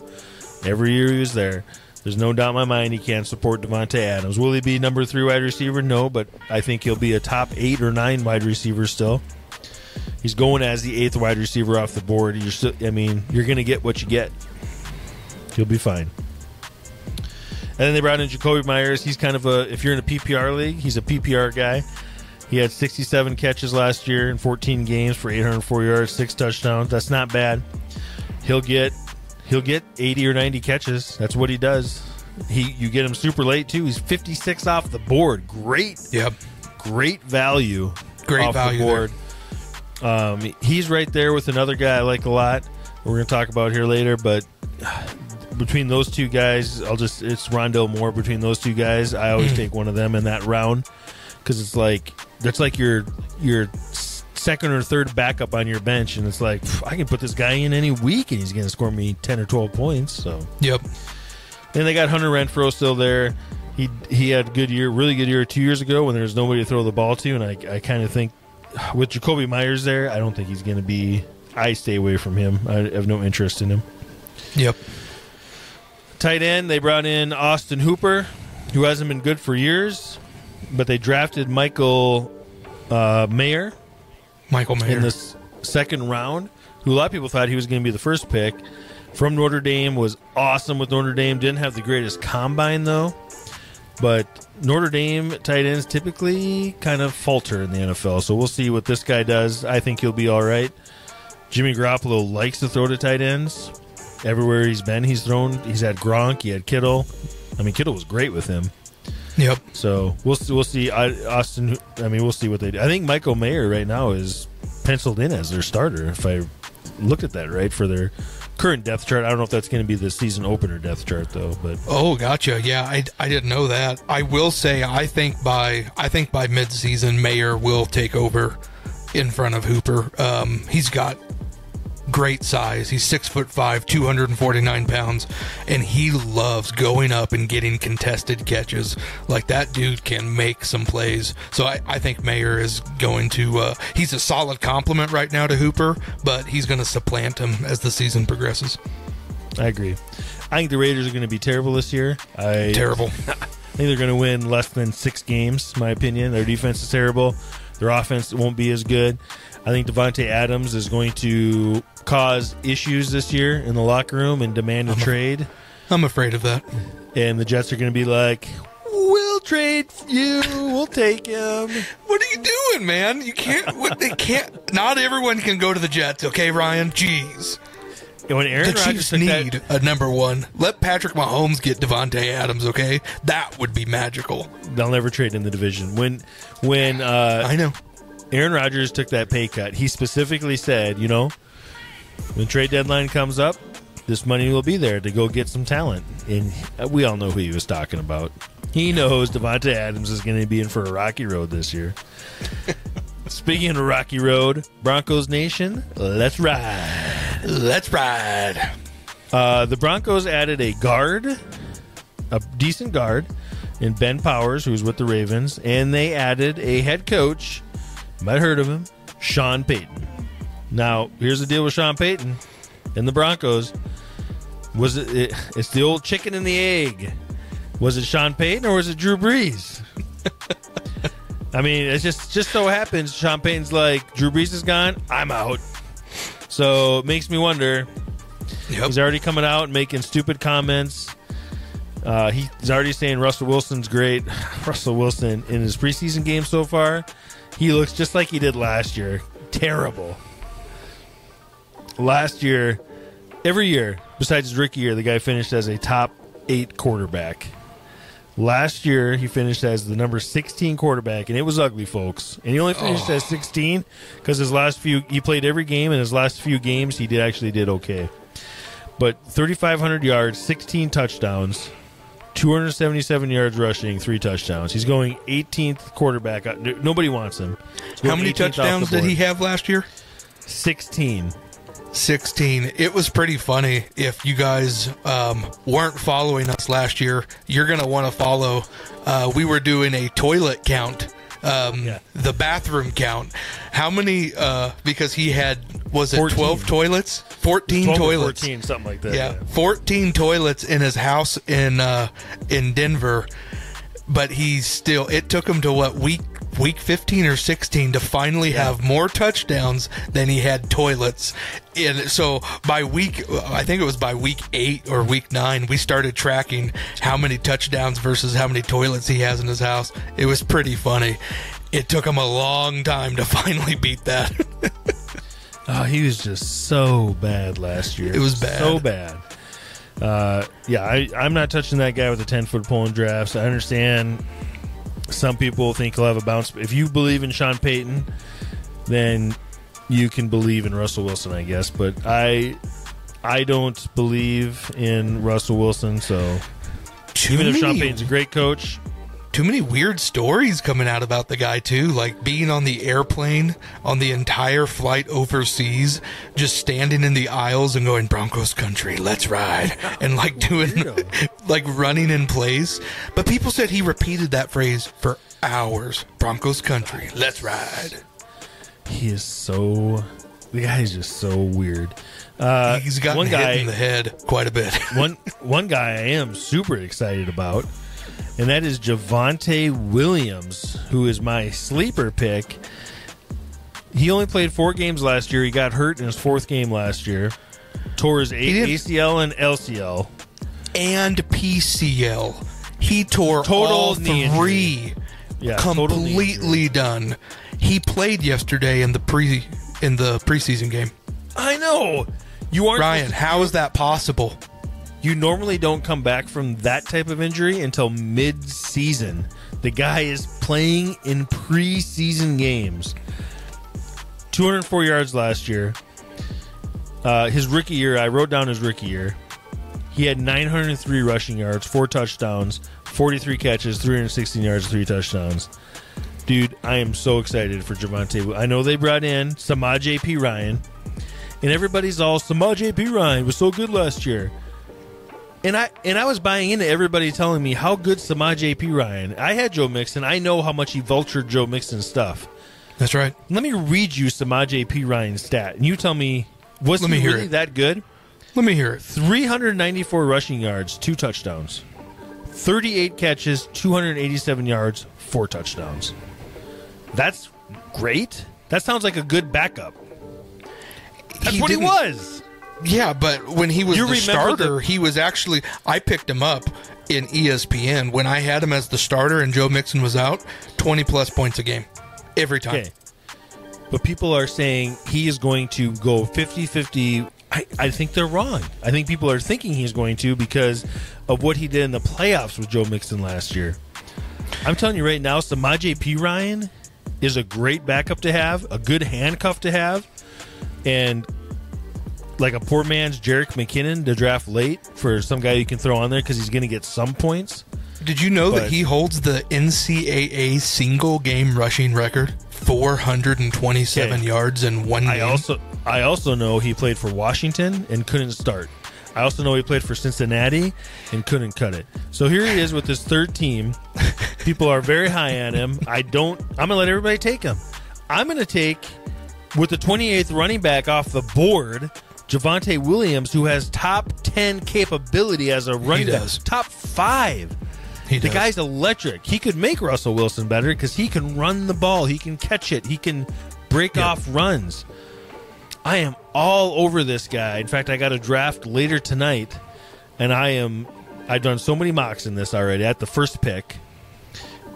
Every year he was there. There's no doubt in my mind he can support Davante Adams. Will he be number three wide receiver? No, but I think he'll be a top eight or nine wide receiver still. He's going as the eighth wide receiver off the board. You're still, I mean, you're going to get what you get. You'll be fine. And then they brought in Jakobi Meyers. He's kind of a, if you're in a P P R league, he's a P P R guy. He had sixty-seven catches last year in fourteen games for eight hundred four yards, six touchdowns. That's not bad. He'll get he'll get eighty or ninety catches. That's what he does. He you get him super late too. He's fifty-six off the board. Great. Yep. Great value. Great off value the board. There. Um, he's right there with another guy I like a lot. We're going to talk about here later, but between those two guys, I'll just it's Rondale Moore. Between those two guys, I always mm. take one of them in that round. Because it's like that's like your your second or third backup on your bench, and it's like phew, I can put this guy in any week, and he's going to score me ten or twelve points. So yep. Then they got Hunter Renfrow still there. He he had a good year, really good year two years ago when there was nobody to throw the ball to, and I I kind of think with Jakobi Meyers there, I don't think he's going to be. I stay away from him. I have no interest in him. Yep. Tight end, they brought in Austin Hooper, who hasn't been good for years. But they drafted Michael uh, Mayer, Michael Mayer in the second round, who a lot of people thought he was going to be the first pick. From Notre Dame, was awesome with Notre Dame. Didn't have the greatest combine, though. But Notre Dame tight ends typically kind of falter in the N F L. So we'll see what this guy does. I think he'll be all right. Jimmy Garoppolo likes to throw to tight ends. Everywhere he's been, he's thrown. He's had Gronk. He had Kittle. I mean, Kittle was great with him. Yep. So we'll we'll see. I, Austin. I mean, we'll see what they do. I think Michael Mayer right now is penciled in as their starter. If I looked at that right for their current depth chart, I don't know if that's going to be the season opener depth chart though. But oh, gotcha. Yeah, I, I didn't know that. I will say I think by I think by midseason Mayer will take over in front of Hooper. Um, he's got great size. He's six foot five, two hundred and forty nine pounds, and he loves going up and getting contested catches. Like that dude can make some plays. So I, I think Mayer is going to. Uh, he's a solid complement right now to Hooper, but he's going to supplant him as the season progresses. I agree. I think the Raiders are going to be terrible this year. I terrible. I think they're going to win less than six games. In my opinion, their defense is terrible. Their offense won't be as good. I think Davante Adams is going to cause issues this year in the locker room and demand a I'm trade. A, I'm afraid of that. And the Jets are going to be like, we'll trade you. We'll take him. What are you doing, man? You can't. What, they can't. Not everyone can go to the Jets, okay, Ryan? Jeez. And when Aaron the Chiefs need that, a number one. Let Patrick Mahomes get Davante Adams, okay? That would be magical. They'll never trade in the division. When, when uh, I know. Aaron Rodgers took that pay cut. He specifically said, you know, when trade deadline comes up, this money will be there to go get some talent. And we all know who he was talking about. He knows Davante Adams is going to be in for a rocky road this year. Speaking of rocky road, Broncos Nation, let's ride. Let's ride. Uh, the Broncos added a guard, a decent guard, in Ben Powers, who's with the Ravens, and they added a head coach. You might have heard of him, Sean Payton. Now, here's the deal with Sean Payton and the Broncos. Was it, it it's the old chicken and the egg. Was it Sean Payton or was it Drew Brees? I mean, it's just just so happens Sean Payton's like, Drew Brees is gone, I'm out. So it makes me wonder. Yep. He's already coming out and making stupid comments. Uh, he, he's already saying Russell Wilson's great. Russell Wilson in his preseason game so far, he looks just like he did last year. Terrible. Last year, every year, besides his rookie year, the guy finished as a top eight quarterback. Last year, he finished as the number sixteen quarterback, and it was ugly, folks. And he only finished oh. as sixteen because his last few he played every game, and his last few games he did actually did okay. But thirty-five hundred yards, sixteen touchdowns, two hundred seventy-seven yards rushing, three touchdowns. He's going eighteenth quarterback. Nobody wants him. How many touchdowns did he have last year? sixteen. sixteen. It was pretty funny. If you guys um, weren't following us last year, you're going to want to follow. Uh, we were doing a toilet count, um, yeah. the bathroom count. How many, uh, because he had, was it fourteen. twelve toilets? fourteen twelve toilets. fourteen, something like that. Yeah, yeah, fourteen toilets in his house in uh, in Denver. But he's still, it took him to what, week Week fifteen or sixteen to finally yeah. have more touchdowns than he had toilets. And so by week, I think it was by week eight or week nine, we started tracking how many touchdowns versus how many toilets he has in his house. It was pretty funny. It took him a long time to finally beat that. Oh, he was just so bad last year. It was bad. So bad. Uh, yeah, I, I'm not touching that guy with the ten-foot pole in drafts. I understand. Some people think he'll have a bounce. If you believe in Sean Payton, then you can believe in Russell Wilson, I guess. But I I don't believe in Russell Wilson, so too even many, if Sean Payton's a great coach. Too many weird stories coming out about the guy, too, like being on the airplane on the entire flight overseas, just standing in the aisles and going, Broncos country, let's ride, and like doing... like running in place. But people said he repeated that phrase for hours. Broncos country, let's ride. He is so... The guy is just so weird. Uh, He's gotten one hit guy, in the head quite a bit. one one guy I am super excited about, and that is Javonte Williams, who is my sleeper pick. He only played four games last year. He got hurt in his fourth game last year. Tore his A C L and L C L. And P C L. He tore total all three. Yeah, completely done. He played yesterday in the pre in the preseason game. I know. You aren't Ryan, how is that possible? You normally don't come back from that type of injury until mid-season. The guy is playing in preseason games. two hundred four yards last year. Uh, his rookie year, I wrote down his rookie year. He had nine hundred three rushing yards, four touchdowns, forty-three catches, three hundred sixteen yards, three touchdowns. Dude, I am so excited for Javonte. I know they brought in Samaje Perine, and everybody's all, Samaje Perine was so good last year. And I and I was buying into everybody telling me how good Samaje Perine. I had Joe Mixon. I know how much he vultured Joe Mixon's stuff. That's right. Let me read you Samaje Perine's stat, and you tell me, was Let he me really that good? Let me hear it. three hundred ninety-four rushing yards, two touchdowns. thirty-eight catches, two hundred eighty-seven yards, four touchdowns. That's great. That sounds like a good backup. That's he what he was. Yeah, but when he was you the starter, the- he was actually... I picked him up in E S P N. When I had him as the starter and Joe Mixon was out, twenty-plus points a game every time. Okay. But people are saying he is going to go fifty-fifty... I, I think they're wrong. I think people are thinking he's going to because of what he did in the playoffs with Joe Mixon last year. I'm telling you right now, Samaje Perine is a great backup to have, a good handcuff to have, and like a poor man's Jerick McKinnon to draft late for some guy you can throw on there because he's going to get some points. Did you know but, that he holds the N C double A single game rushing record? four hundred twenty-seven okay. yards in one game. I also... I also know he played for Washington and couldn't start. I also know he played for Cincinnati and couldn't cut it. So here he is with his third team. People are very high on him. I don't. I'm going to let everybody take him. I'm going to take, with the twenty-eighth running back off the board, Javonte Williams, who has top ten capability as a running back. Top five. He the does. Guy's electric. He could make Russell Wilson better because he can run the ball. He can catch it. He can break yep. off runs. I am all over this guy. In fact, I got a draft later tonight, and I am, I've done so many mocks in this already at the first pick,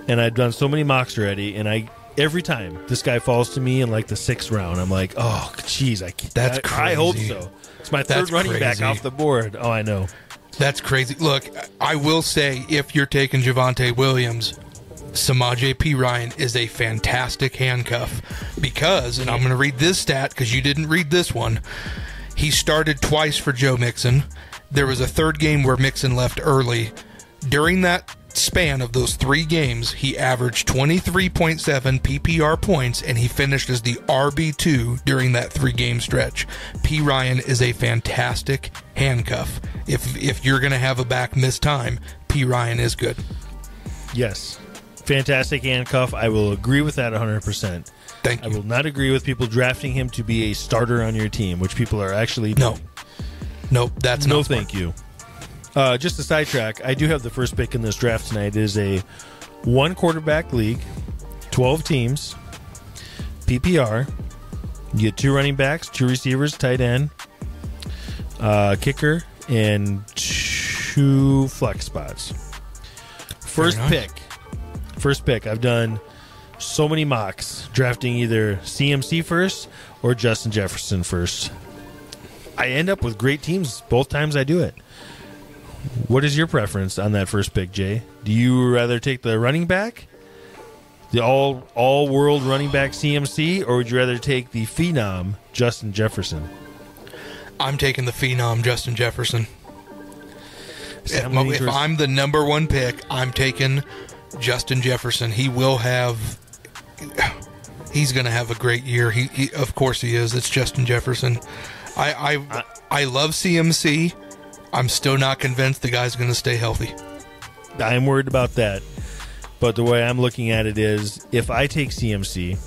and I've done so many mocks already, and I every time this guy falls to me in like the sixth round, I'm like, oh, geez, I can't. That's I, crazy. I hope so. It's my third That's running crazy. Back off the board. Oh, I know. That's crazy. Look, I will say, if you're taking Javonte Williams, Samaje Perine is a fantastic handcuff because, and I'm going to read this stat because you didn't read this one, he started twice for Joe Mixon. There was a third game where Mixon left early. During that span of those three games, he averaged twenty-three point seven P P R points, and he finished as the R B two during that three-game stretch. P. Ryan is a fantastic handcuff. If if you're going to have a back miss time, P. Ryan is good. Yes. Fantastic handcuff. I will agree with that one hundred percent. Thank you. I will not agree with people drafting him to be a starter on your team, which people are actually doing. No. Nope, that's no, not thank smart. You. Uh, just to sidetrack, I do have the first pick in this draft tonight. It is a one quarterback league, twelve teams, P P R. You get two running backs, two receivers, tight end, uh, kicker, and two flex spots. First pick. First pick. I've done so many mocks drafting either C M C first or Justin Jefferson first. I end up with great teams both times I do it. What is your preference on that first pick, Jay? Do you rather take the running back, the all all world running back C M C, or would you rather take the phenom Justin Jefferson? I'm taking the phenom Justin Jefferson. If, if I'm the number one pick, I'm taking Justin Jefferson. He will have. He's going to have a great year. He, he, of course, he is. It's Justin Jefferson. I I, I love C M C. I'm still not convinced the guy's going to stay healthy. I'm worried about that. But the way I'm looking at it is, if I take C M C,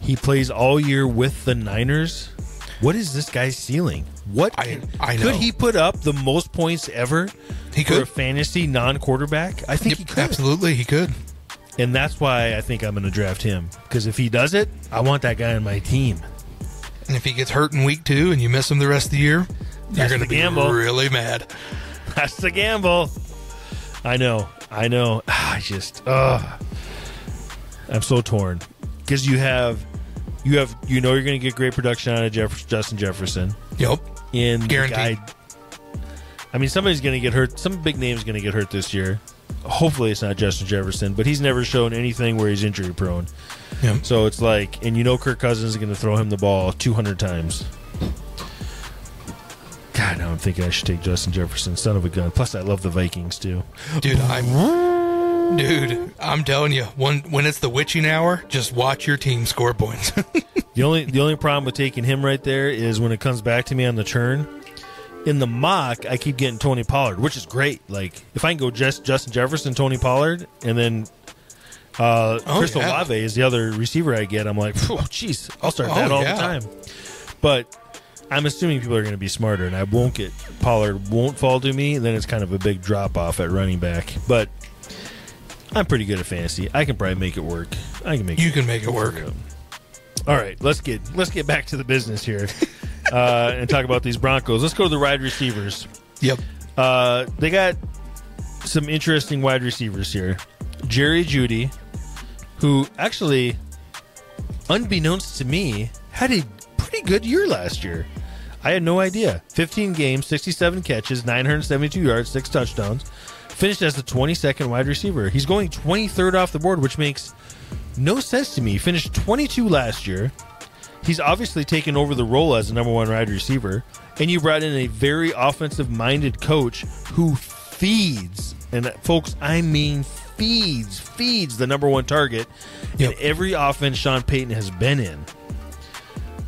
he plays all year with the Niners. What is this guy's ceiling? What I, I know. Could he put up the most points ever he for could. a fantasy non-quarterback? I think yep, he could. Absolutely, he could. And that's why I think I'm going to draft him. Because if he does it, I want that guy on my team. And if he gets hurt in week two and you miss him the rest of the year... You're going to be gamble. really mad. That's the gamble. I know. I know. I just, uh, I'm so torn because you have, you have, you know, you're going to get great production out of Jeff- Justin Jefferson. Yep. And guaranteed. Guy, I mean, somebody's going to get hurt. Some big name's going to get hurt this year. Hopefully, it's not Justin Jefferson, but he's never shown anything where he's injury prone. Yep. So it's like, and you know, Kirk Cousins is going to throw him the ball two hundred times. God, now I'm thinking I should take Justin Jefferson, son of a gun. Plus, I love the Vikings, too. Dude, I'm, dude, I'm telling you, when, when it's the witching hour, just watch your team score points. the only the only problem with taking him right there is when it comes back to me on the turn. In the mock, I keep getting Tony Pollard, which is great. Like, if I can go just Justin Jefferson, Tony Pollard, and then uh, oh, Chris yeah. Olave is the other receiver I get, I'm like, oh, jeez, I'll start that oh, all yeah. the time. But... I'm assuming people are going to be smarter, and I won't get Pollard won't fall to me. Then it's kind of a big drop off at running back. But I'm pretty good at fantasy. I can probably make it work. I can make you it can make it work. All right, let's get let's get back to the business here uh, and talk about these Broncos. Let's go to the wide receivers. Yep, uh, they got some interesting wide receivers here. Jerry Jeudy, who actually, unbeknownst to me, had a pretty good year last year. I had no idea. fifteen games, sixty-seven catches, nine hundred seventy-two yards, six touchdowns. Finished as the twenty-second wide receiver. He's going twenty-third off the board, which makes no sense to me. He finished twenty-two last year. He's obviously taken over the role as the number one wide receiver. And you brought in a very offensive-minded coach who feeds, and folks, I mean feeds, feeds the number one target yep. in every offense Sean Payton has been in.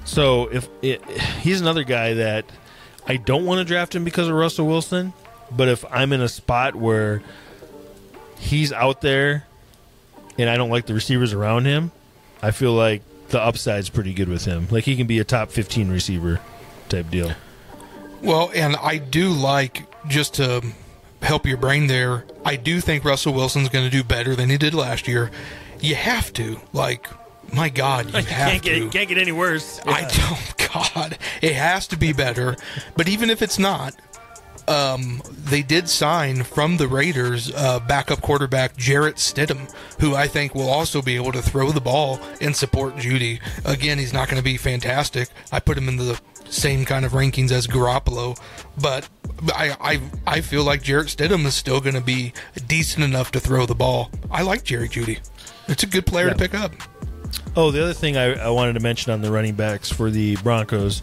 So if it, he's another guy that I don't want to draft him because of Russell Wilson, but if I'm in a spot where he's out there and I don't like the receivers around him, I feel like the upside's pretty good with him. Like he can be a top fifteen receiver type deal. Well, and I do like, just to help your brain there, I do think Russell Wilson's going to do better than he did last year. You have to, like... My God, you, you have can't get, to. Can't get any worse. Yeah. I don't. God, it has to be better. But even if it's not, Um, they did sign from the Raiders uh, backup quarterback Jarrett Stidham, who I think will also be able to throw the ball and support Judy. Again, he's not going to be fantastic. I put him in the same kind of rankings as Garoppolo, but I I, I feel like Jarrett Stidham is still going to be decent enough to throw the ball. I like Jerry Judy. It's a good player yeah. to pick up. Oh, the other thing I, I wanted to mention on the running backs for the Broncos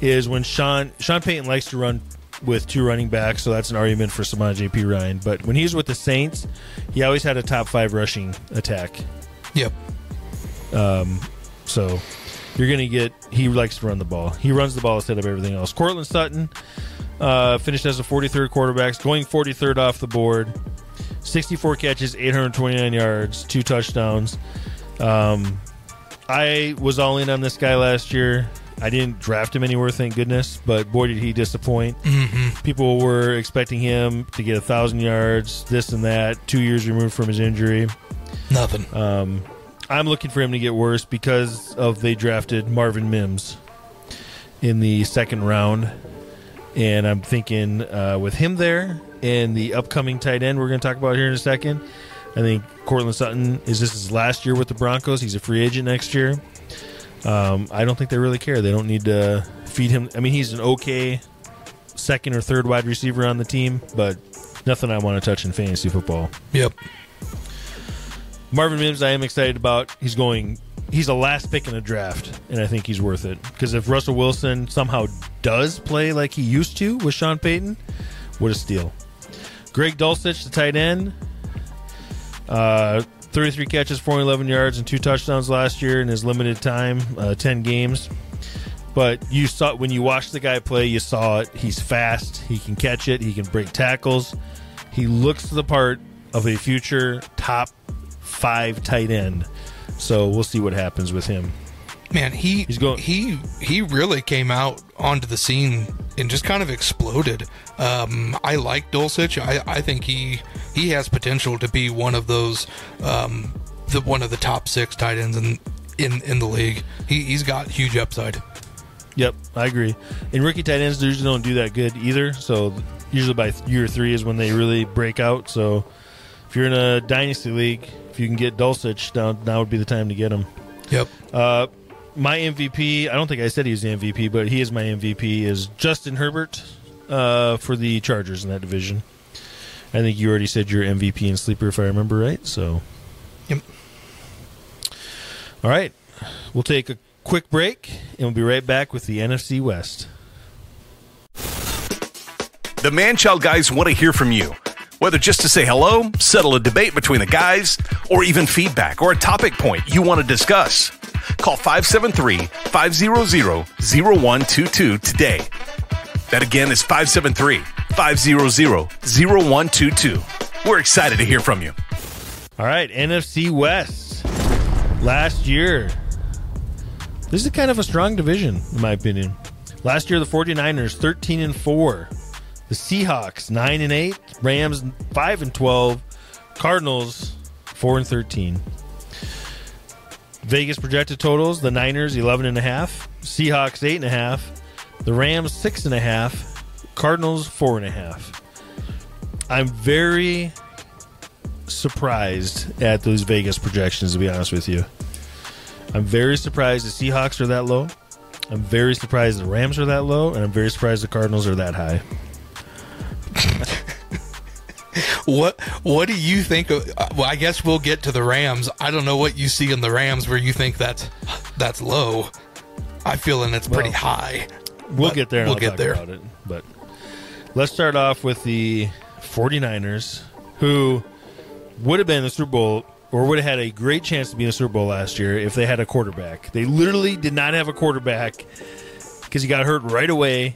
is when Sean Sean Payton likes to run with two running backs, so that's an argument for Samaje P. Ryan. But when he was with the Saints, he always had a top five rushing attack. Yep. Um, so you're going to get, he likes to run the ball. He runs the ball instead of everything else. Cortland Sutton uh, finished as the forty-third quarterback, going forty-third off the board. sixty-four catches, eight hundred twenty-nine yards, two touchdowns. Um, I was all in on this guy last year. I didn't draft him anywhere, thank goodness, but boy, did he disappoint. Mm-hmm. People were expecting him to get one thousand yards, this and that, two years removed from his injury. Nothing. Um, I'm looking for him to get worse because of they drafted Marvin Mims in the second round, and I'm thinking uh, with him there and the upcoming tight end we're going to talk about here in a second, I think Cortland Sutton, is this his last year with the Broncos? He's a free agent next year. Um, I don't think they really care. They don't need to feed him. I mean, he's an okay second or third wide receiver on the team, but nothing I want to touch in fantasy football. Yep. Marvin Mims, I am excited about. He's going. He's the last pick in the draft, and I think he's worth it. Because if Russell Wilson somehow does play like he used to with Sean Payton, what a steal. Greg Dulcich, the tight end. Uh, thirty-three catches, four hundred eleven yards, and two touchdowns last year in his limited time, uh, ten games. But you saw when you watched the guy play, you saw it. He's fast. He can catch it. He can break tackles. He looks the part of a future top five tight end. So we'll see what happens with him. Man, he He's going- he he really came out onto the scene and just kind of exploded. Um, I like Dulcich. I, I think he he has potential to be one of those, um, the one of the top six tight ends in in, in the league. He, he's got huge upside. Yep, I agree. And rookie tight ends usually don't do that good either. So usually by year three is when they really break out. So if you're in a dynasty league, if you can get Dulcich, now, now would be the time to get him. Yep. Uh, my M V P, I don't think I said he was the M V P, but he is my M V P, is Justin Herbert uh, for the Chargers in that division. I think you already said your M V P and sleeper, if I remember right. So, yep. All right. We'll take a quick break, and we'll be right back with the N F C West. The Man Child guys want to hear from you. Whether just to say hello, settle a debate between the guys, or even feedback or a topic point you want to discuss. Call five seven three, five hundred, zero one two two today. That again is five seven three, five hundred, zero one two two. We're excited to hear from you. All right, N F C West. Last year, this is kind of a strong division, in my opinion. Last year, the 49ers, thirteen and four. The Seahawks, nine and eight. Rams, five and twelve. Cardinals, four and thirteen. Vegas projected totals, the Niners eleven and a half, Seahawks eight and a half, the Rams six and a half, Cardinals four and a half. I'm very surprised at those Vegas projections, to be honest with you. I'm very surprised the Seahawks are that low. I'm very surprised the Rams are that low, and I'm very surprised the Cardinals are that high. What what do you think of, well, I guess we'll get to the Rams. I don't know what you see in the Rams where you think that's that's low. I feel and it's pretty well, high. We'll but get there and we'll I'll get talk there. About it. But let's start off with the 49ers, who would have been in the Super Bowl or would have had a great chance to be in the Super Bowl last year if they had a quarterback. They literally did not have a quarterback because he got hurt right away.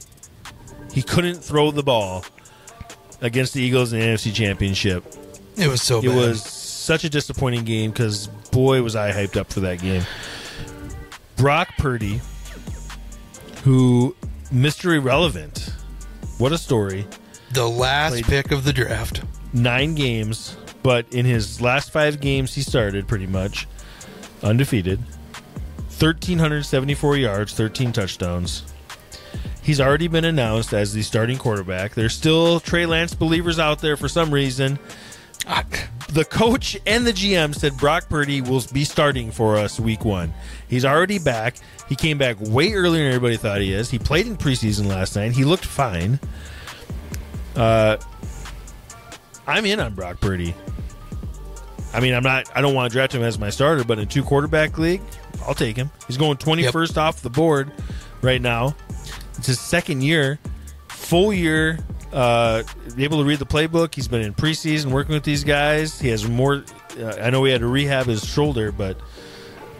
He couldn't throw the ball. Against the Eagles in the N F C Championship. It was so bad. It was such a disappointing game because, boy, was I hyped up for that game. Brock Purdy, who, Mister Irrelevant, what a story. The last pick of the draft. Nine games, but in his last five games he started pretty much undefeated. one thousand three hundred seventy-four yards, thirteen touchdowns. He's already been announced as the starting quarterback. There's still Trey Lance believers out there for some reason. The coach and the G M said Brock Purdy will be starting for us week one. He's already back. He came back way earlier than everybody thought he is. He played in preseason last night. He looked fine. Uh, I'm in on Brock Purdy. I mean, I'm not. I don't want to draft him as my starter, but in a two quarterback league, I'll take him. He's going twenty-first yep. off the board right now. It's his second year, full year. Uh, able to read the playbook. He's been in preseason working with these guys. He has more. Uh, I know he had to rehab his shoulder, but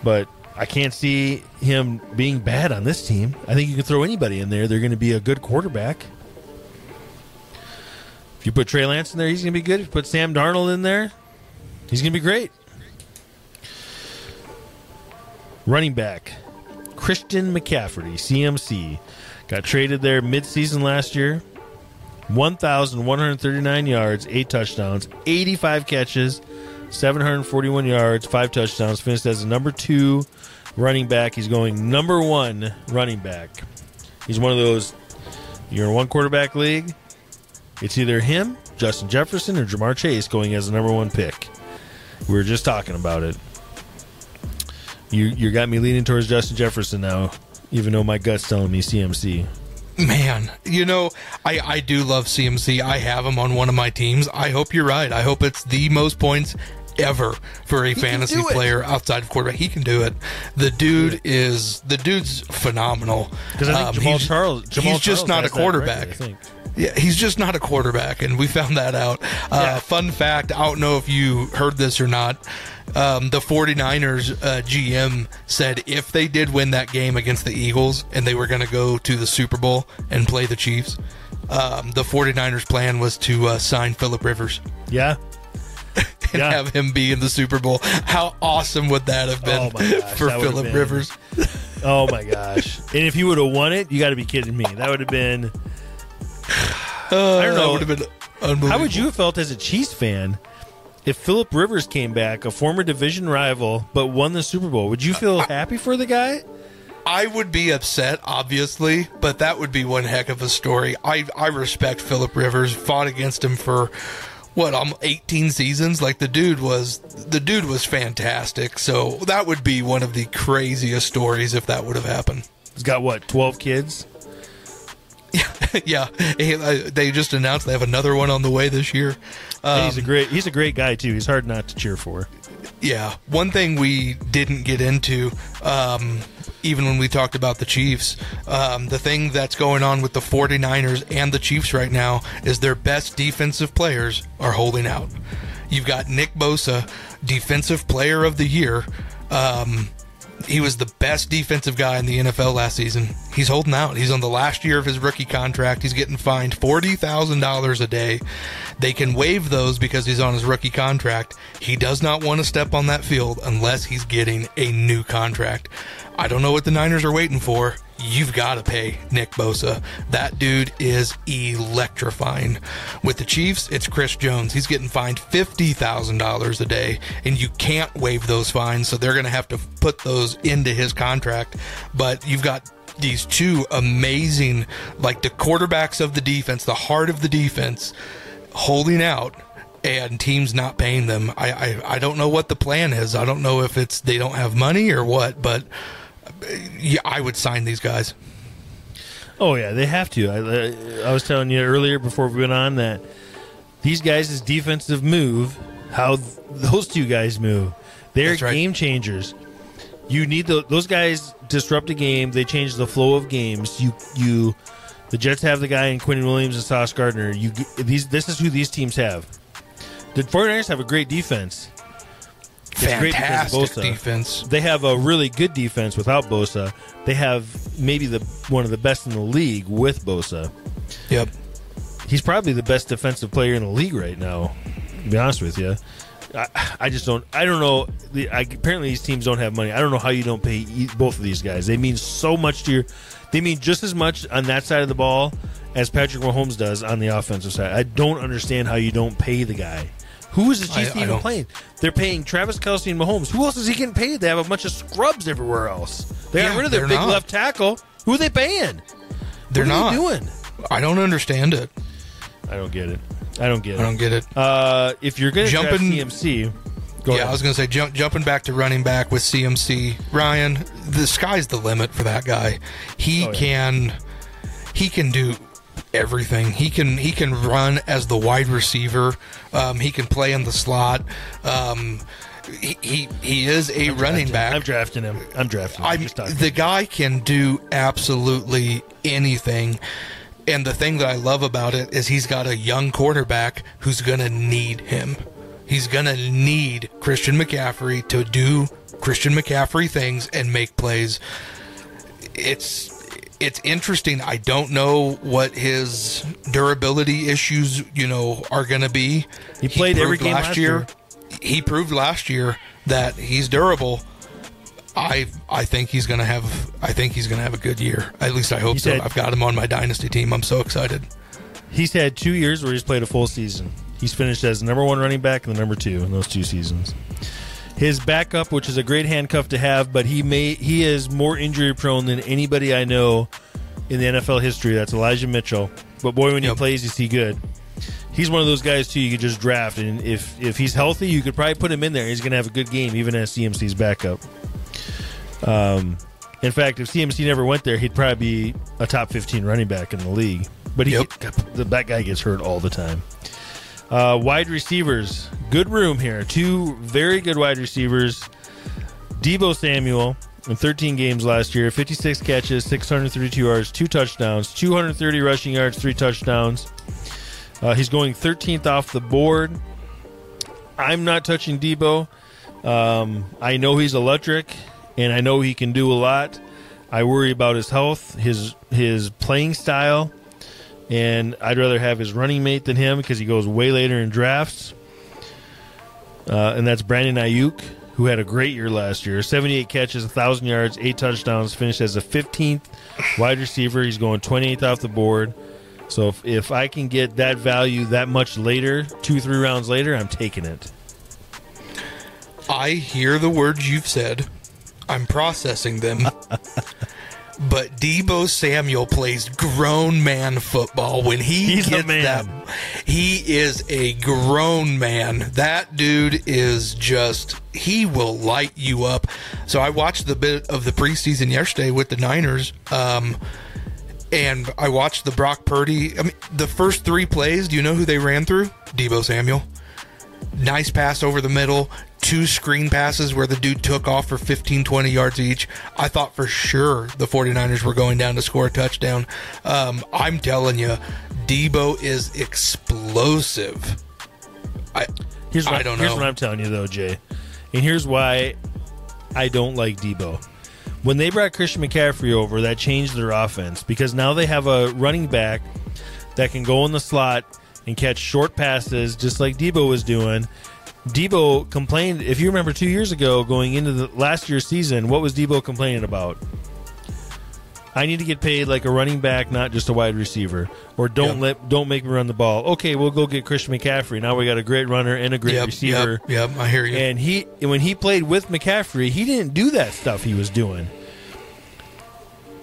but I can't see him being bad on this team. I think you can throw anybody in there. They're going to be a good quarterback. If you put Trey Lance in there, he's going to be good. If you put Sam Darnold in there, he's going to be great. Running back, Christian McCaffrey, C M C. Got traded there midseason last year. one thousand one hundred thirty-nine yards, eight touchdowns, eighty-five catches, seven hundred forty-one yards, five touchdowns. Finished as the number two running back. He's going number one running back. He's one of those, you're in one quarterback league, it's either him, Justin Jefferson, or Jamar Chase going as the number one pick. We were just talking about it. You, you got me leaning towards Justin Jefferson now, even though my gut's telling me C M C. Man, you know, I, I do love C M C. I have him on one of my teams. I hope you're right. I hope it's the most points ever for a he fantasy player outside of quarterback. He can do it. The dude is the dude's phenomenal. Because I think um, Jamal he's, Charles, Jamal he's just Charles not a quarterback. Right, I think. Yeah, he's just not a quarterback, and we found that out. Uh, yeah. Fun fact, I don't know if you heard this or not, um, the 49ers uh, G M said if they did win that game against the Eagles and they were going to go to the Super Bowl and play the Chiefs, um, the 49ers plan was to uh, sign Phillip Rivers. Yeah. And yeah. have him be in the Super Bowl. How awesome would that have been oh gosh, for Phillip Rivers? Oh, my gosh. And if you would have won it, you got to be kidding me. That would have been... Uh, I don't know. Would have been unbelievable. How would you have felt as a Chiefs fan if Phillip Rivers came back, a former division rival, but won the Super Bowl? Would you feel uh, happy for the guy? I would be upset, obviously, but that would be one heck of a story. I, I respect Phillip Rivers. Fought against him for what, um, eighteen seasons? Like the dude was, the dude was fantastic. So that would be one of the craziest stories if that would have happened. He's got what, twelve kids? Yeah, they just announced they have another one on the way this year. Um, he's a great, he's a great guy too. He's hard not to cheer for. Yeah, one thing we didn't get into, um, even when we talked about the Chiefs, um, the thing that's going on with the 49ers and the Chiefs right now is their best defensive players are holding out. You've got Nick Bosa, Defensive Player of the Year. Um, He was the best defensive guy in the N F L last season. He's holding out. He's on the last year of his rookie contract. He's getting fined forty thousand dollars a day. They can waive those because he's on his rookie contract. He does not want to step on that field unless he's getting a new contract. I don't know what the Niners are waiting for. You've got to pay Nick Bosa. That dude is electrifying. With the Chiefs, it's Chris Jones. He's getting fined fifty thousand dollars a day, and you can't waive those fines, so they're going to have to put those into his contract. But you've got these two amazing, like the quarterbacks of the defense, the heart of the defense, holding out. And teams not paying them. I, I I don't know what the plan is. I don't know if it's they don't have money or what, but yeah, I would sign these guys. Oh, yeah, they have to. I, I was telling you earlier before we went on that these guys' defensive move, how th- those two guys move, they're right. game changers. You need the, those guys disrupt the game. They change the flow of games. You you the Jets have the guy in Quentin Williams and Sauce Gardner. You these this is who these teams have. The 49ers have a great defense. It's Fantastic great because of Bosa. defense. They have a really good defense without Bosa. They have maybe the one of the best in the league with Bosa. Yep. He's probably the best defensive player in the league right now, to be honest with you. I, I just don't – I don't know. The, I, apparently these teams don't have money. I don't know how you don't pay both of these guys. They mean so much to your – they mean just as much on that side of the ball as Patrick Mahomes does on the offensive side. I don't understand how you don't pay the guy. Who is the Chiefs I, even I playing? They're paying Travis Kelce and Mahomes. Who else is he getting paid? They have a bunch of scrubs everywhere else. They yeah, got rid of their big not. left tackle. Who are they paying? They're not. What are you doing? I don't understand it. I don't get it. I don't get it. I don't get it. Uh, if you're going to draft C M C, go yeah, ahead. I was going to say jump, jumping back to running back with C M C. Ryan, the sky's the limit for that guy. He oh, yeah. can, he can do everything. He can he can run as the wide receiver. Um, he can play in the slot. Um, he, he he is a I'm running drafting. back. I'm drafting him. I'm drafting him. I'm, I'm just talking the guy can do absolutely anything. And the thing that I love about it is he's got a young quarterback who's going to need him. He's going to need Christian McCaffrey to do Christian McCaffrey things and make plays. It's it's interesting. I don't know what his durability issues, you know, are going to be. He played he every game last year. year. He proved last year that he's durable. I I think he's gonna have I think he's gonna have a good year. At least I hope so. I've got him on my dynasty team. I'm so excited. He's had two years where he's played a full season. He's finished as the number one running back and the number two in those two seasons. His backup, which is a great handcuff to have, but he may he is more injury prone than anybody I know in the N F L history. That's Elijah Mitchell. But boy, when yep. he plays, is he good. He's one of those guys too. You could just draft, and if if he's healthy, you could probably put him in there. He's gonna have a good game, even as C M C's backup. Um, in fact, if C M C never went there, he'd probably be a top fifteen running back in the league. But he yep. that guy gets hurt all the time. Uh, wide receivers, good room here. Two very good wide receivers. Deebo Samuel in thirteen games last year, fifty-six catches, six hundred thirty-two yards, two touchdowns, two hundred thirty rushing yards, three touchdowns. Uh, he's going thirteenth off the board. I'm not touching Deebo. Um, I know he's electric. And I know he can do a lot. I worry about his health, his his playing style, and I'd rather have his running mate than him because he goes way later in drafts. Uh, and that's Brandon Ayuk, who had a great year last year. seventy-eight catches, one thousand yards, eight touchdowns, finished as the fifteenth wide receiver. He's going twenty-eighth off the board. So if, if I can get that value that much later, two, three rounds later, I'm taking it. I hear the words you've said. I'm processing them. But Deebo Samuel plays grown man football. When he He's gets a man. That, he is a grown man. That dude is just, he will light you up. So I watched the bit of the preseason yesterday with the Niners, um, and I watched the Brock Purdy. I mean, the first three plays, do you know who they ran through? Deebo Samuel. Nice pass over the middle. Two screen passes where the dude took off for fifteen, twenty yards each. I thought for sure the 49ers were going down to score a touchdown. Um, I'm telling you, Deebo is explosive. I, here's what I don't I, here's know. Here's what I'm telling you, though, Jay. And here's why I don't like Deebo. When they brought Christian McCaffrey over, that changed their offense because now they have a running back that can go in the slot and catch short passes just like Deebo was doing. Deebo complained, if you remember two years ago, going into the last year's season, what was Deebo complaining about? I need to get paid like a running back, not just a wide receiver. Or don't yep. let don't make me run the ball. Okay, we'll go get Christian McCaffrey. Now we got a great runner and a great yep, receiver. Yep, yep, I hear you. And he when he played with McCaffrey, he didn't do that stuff he was doing.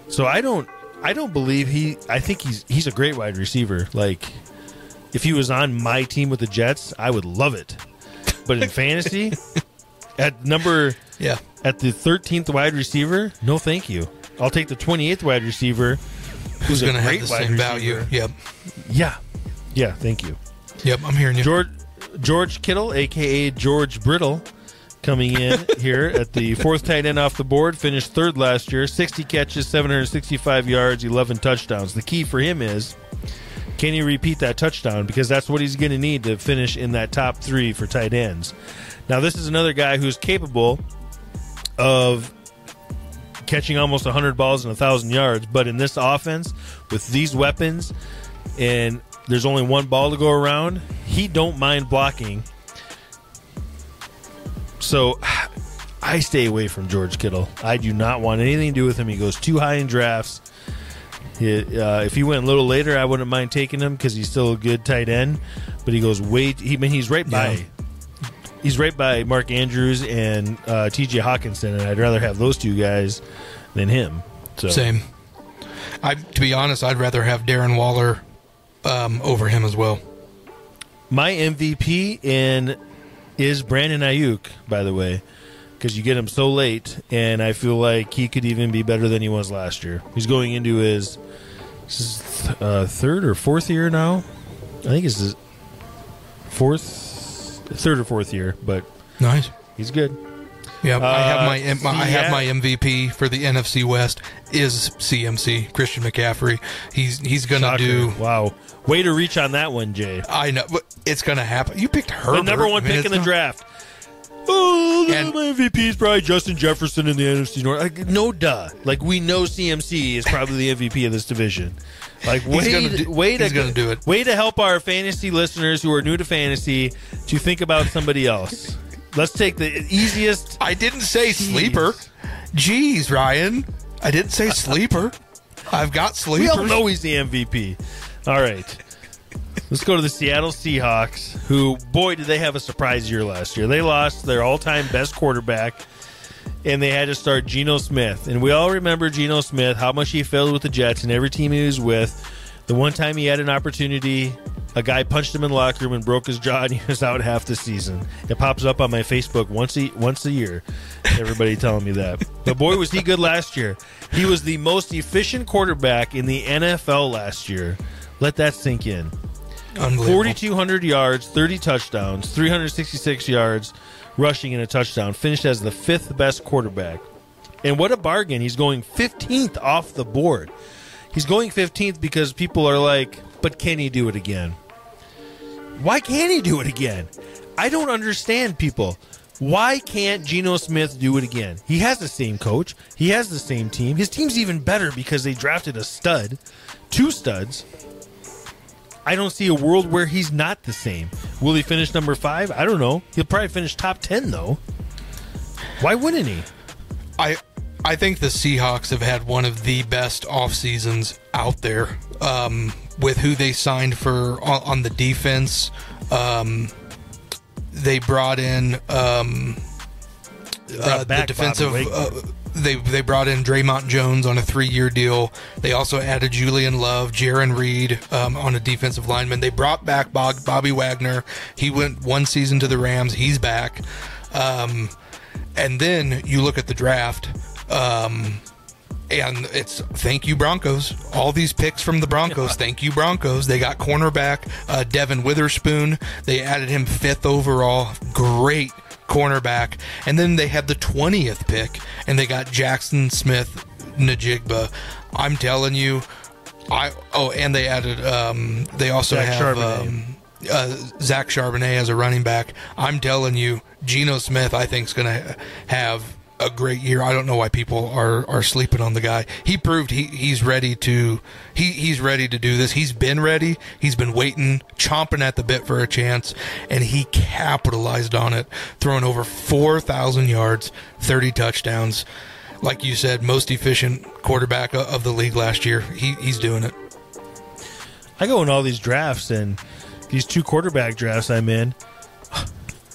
So I don't I don't believe he I think he's he's a great wide receiver. Like if he was on my team with the Jets, I would love it. But in fantasy, at number yeah, at the thirteenth wide receiver, no thank you. I'll take the twenty-eighth wide receiver, who's going to have the same receiver. value. Yep. Yeah, yeah. Thank you. Yep, I'm hearing you. George, George Kittle, aka George Brittle, coming in here at the fourth tight end off the board. Finished third last year, sixty catches, seven hundred sixty-five yards, eleven touchdowns. The key for him is, can he repeat that touchdown? Because that's what he's going to need to finish in that top three for tight ends. Now, this is another guy who's capable of catching almost one hundred balls and one thousand yards. But in this offense, with these weapons, and there's only one ball to go around, he don't mind blocking. So I stay away from George Kittle. I do not want anything to do with him. He goes too high in drafts. He, uh, if he went a little later, I wouldn't mind taking him because he's still a good tight end. But he goes way. He I mean he's right by, yeah. he's right by Mark Andrews and uh, T J Hockenson, and I'd rather have those two guys than him. So. Same. I, to be honest, I'd rather have Darren Waller um, over him as well. My M V P in is Brandon Ayuk, by the way, because you get him so late, and I feel like he could even be better than he was last year. He's going into his uh, third or fourth year now. I think it's his fourth, third or fourth year, but nice. He's good. Yeah, uh, I have my I have my M V P for the N F C West is C M C, Christian McCaffrey. He's he's gonna Shocker. do wow. Way to reach on that one, Jay. I know, but it's gonna happen. You picked Herbert, the number one I mean, pick in the not... draft. Oh, and, my M V P is probably Justin Jefferson in the N F C North. Like, no duh. Like we know C M C is probably the M V P of this division. Like way, he's gonna do, way to he's gonna do it. Way to help our fantasy listeners who are new to fantasy to think about somebody else. Let's take the easiest. I didn't say Jeez. sleeper. Jeez, Ryan. I didn't say sleeper. I've got sleepers. We all know he's the M V P. All right. Let's go to the Seattle Seahawks, who, boy, did they have a surprise year last year. They lost their all-time best quarterback, and they had to start Geno Smith. And we all remember Geno Smith, how much he failed with the Jets and every team he was with. The one time he had an opportunity, a guy punched him in the locker room and broke his jaw, and he was out half the season. It pops up on my Facebook once a, once a year. Everybody telling me that. But boy, was he good last year. He was the most efficient quarterback in the N F L last year. Let that sink in. forty-two hundred yards, thirty touchdowns, three hundred sixty-six yards rushing and a touchdown. Finished as the fifth best quarterback. And what a bargain. He's going fifteenth off the board. He's going fifteenth because people are like, but can he do it again? Why can't he do it again? I don't understand people. Why can't Geno Smith do it again? He has the same coach. He has the same team. His team's even better because they drafted a stud, two studs. I don't see a world where he's not the same. Will he finish number five? I don't know. He'll probably finish top ten, though. Why wouldn't he? I... I think the Seahawks have had one of the best off seasons out there um, with who they signed for on, on the defense. Um, they brought in um, they brought uh, the defensive. Uh, they they brought in Draymond Jones on a three-year deal. They also added Julian Love, Jaron Reed um, on a defensive lineman. They brought back Bob, Bobby Wagner. He went one season to the Rams. He's back, um, and then you look at the draft. Um, and it's thank you Broncos. All these picks from the Broncos. Thank you Broncos. They got cornerback uh, Devin Witherspoon. They added him fifth overall. Great cornerback. And then they had the twentieth pick, and they got Jackson Smith Njigba. I'm telling you, I oh, and they added. Um, they also Zach have um, uh, Zach Charbonnet as a running back. I'm telling you, Geno Smith, I think, is going to have a great year. I don't know why people are, are sleeping on the guy. He proved he, he's ready to he, he's ready to do this. He's been ready. He's been waiting, chomping at the bit for a chance, and he capitalized on it, throwing over four thousand yards, thirty touchdowns. Like you said, most efficient quarterback of the league last year. He, he's doing it. I go in all these drafts, and these two quarterback drafts I'm in,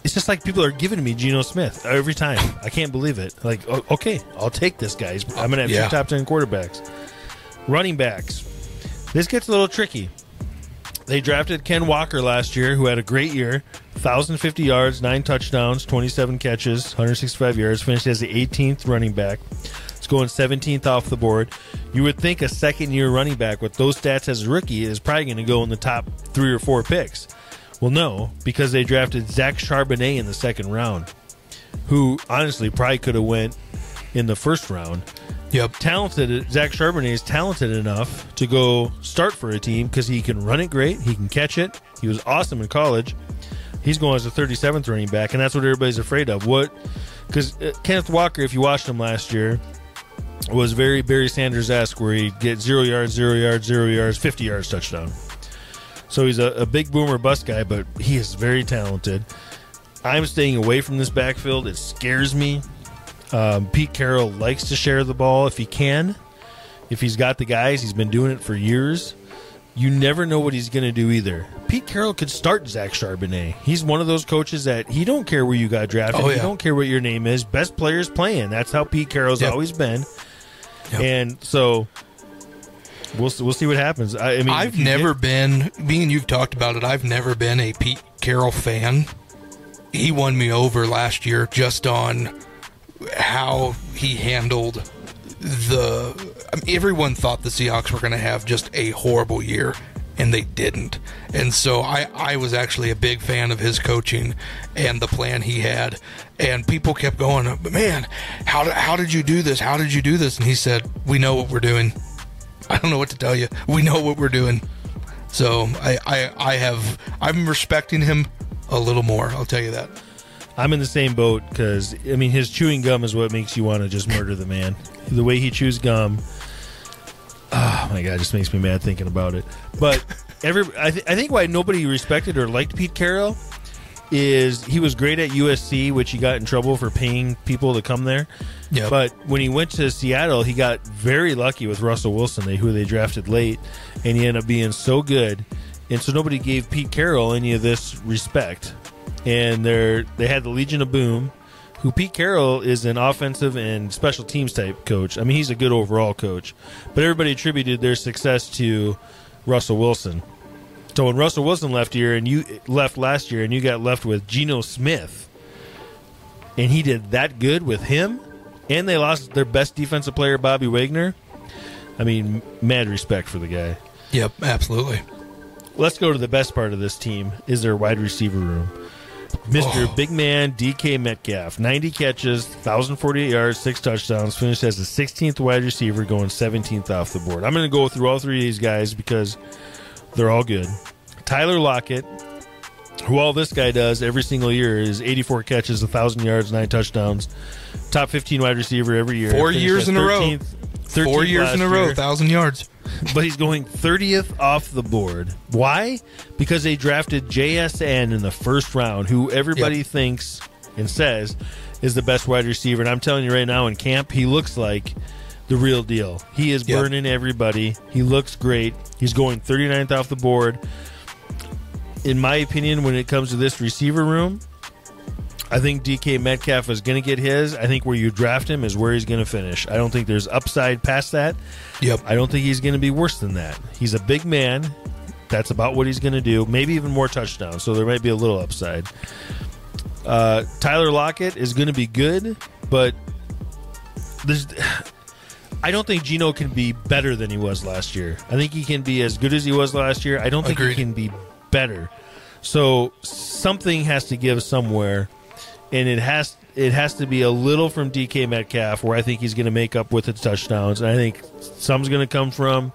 it's just like people are giving me Geno Smith every time. I can't believe it. Like, okay, I'll take this guy. I'm going to have yeah. two top ten quarterbacks. Running backs. This gets a little tricky. They drafted Ken Walker last year, who had a great year. one thousand fifty yards, nine touchdowns, twenty-seven catches, one hundred sixty-five yards. Finished as the eighteenth running back. It's going seventeenth off the board. You would think a second-year running back with those stats as a rookie is probably going to go in the top three or four picks. Well, no, because they drafted Zach Charbonnet in the second round, who honestly probably could have went in the first round. Yep. Talented. Zach Charbonnet is talented enough to go start for a team because he can run it great. He can catch it. He was awesome in college. He's going as the thirty-seventh running back, and that's what everybody's afraid of. What? Because Kenneth Walker, if you watched him last year, was very Barry Sanders-esque, where he'd get zero yards, zero yards, zero yards, fifty yards, touchdown. So he's a, a big boomer bust guy, but he is very talented. I'm staying away from this backfield. It scares me. Um, Pete Carroll likes to share the ball if he can. If he's got the guys, he's been doing it for years. You never know what he's going to do either. Pete Carroll could start Zach Charbonnet. He's one of those coaches that he don't care where you got drafted. Oh, yeah. He don't care what your name is. Best players playing. That's how Pete Carroll's yep. always been. Yep. And so We'll we'll see what happens. I, I mean, I've never get... been. Me and you've talked about it. I've never been a Pete Carroll fan. He won me over last year just on how he handled the. I mean, everyone thought the Seahawks were going to have just a horrible year, and they didn't. And so I, I was actually a big fan of his coaching and the plan he had. And people kept going, man, how how did you do this? How did you do this? And he said, we know what we're doing. I don't know what to tell you. We know what we're doing. So I, I, I have, I'm respecting him a little more. I'll tell you that. I'm in the same boat because, I mean, his chewing gum is what makes you want to just murder the man. The way he chews gum, oh my God, it just makes me mad thinking about it. But every, I, th- I think why nobody respected or liked Pete Carroll is he was great at U S C, which he got in trouble for paying people to come there. Yep. But when he went to Seattle, he got very lucky with Russell Wilson, they, who they drafted late, and he ended up being so good. And so nobody gave Pete Carroll any of this respect. And they they had the Legion of Boom, who Pete Carroll is an offensive and special teams type coach. I mean, he's a good overall coach. But everybody attributed their success to Russell Wilson. So when Russell Wilson left year and you left last year and you got left with Geno Smith, and he did that good with him, and they lost their best defensive player, Bobby Wagner. I mean, mad respect for the guy. Yep, absolutely. Let's go to the best part of this team, is their wide receiver room. Mister Oh. Big Man D K Metcalf, ninety catches, one thousand forty-eight yards, six touchdowns, finished as the sixteenth wide receiver, going seventeenth off the board. I'm going to go through all three of these guys because they're all good. Tyler Lockett, who all this guy does every single year is eighty-four catches, one thousand yards, nine touchdowns, top fifteen wide receiver every year. Four years in a row. Four years in a row, one thousand yards. But he's going thirtieth off the board. Why? Because they drafted J S N in the first round, who everybody yep. thinks and says is the best wide receiver. And I'm telling you right now, in camp, he looks like the real deal. He is yep. burning everybody. He looks great. He's going thirty-ninth off the board. In my opinion, when it comes to this receiver room, I think D K Metcalf is going to get his. I think where you draft him is where he's going to finish. I don't think there's upside past that. Yep. I don't think he's going to be worse than that. He's a big man. That's about what he's going to do. Maybe even more touchdowns, so there might be a little upside. Uh, Tyler Lockett is going to be good, but there's... I don't think Geno can be better than he was last year. I think he can be as good as he was last year. I don't think Agreed. he can be better. So something has to give somewhere. And it has it has to be a little from D K Metcalf, where I think he's going to make up with the touchdowns. And I think some's going to come from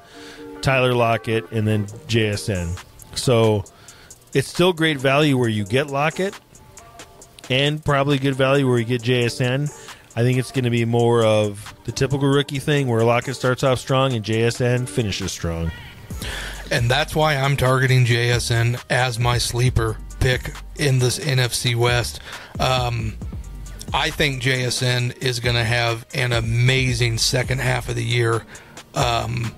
Tyler Lockett and then J S N. So it's still great value where you get Lockett and probably good value where you get J S N. I think it's going to be more of the typical rookie thing where Lockett starts off strong and J S N finishes strong. And that's why I'm targeting J S N as my sleeper pick in this N F C West. Um, I think J S N is going to have an amazing second half of the year. Um,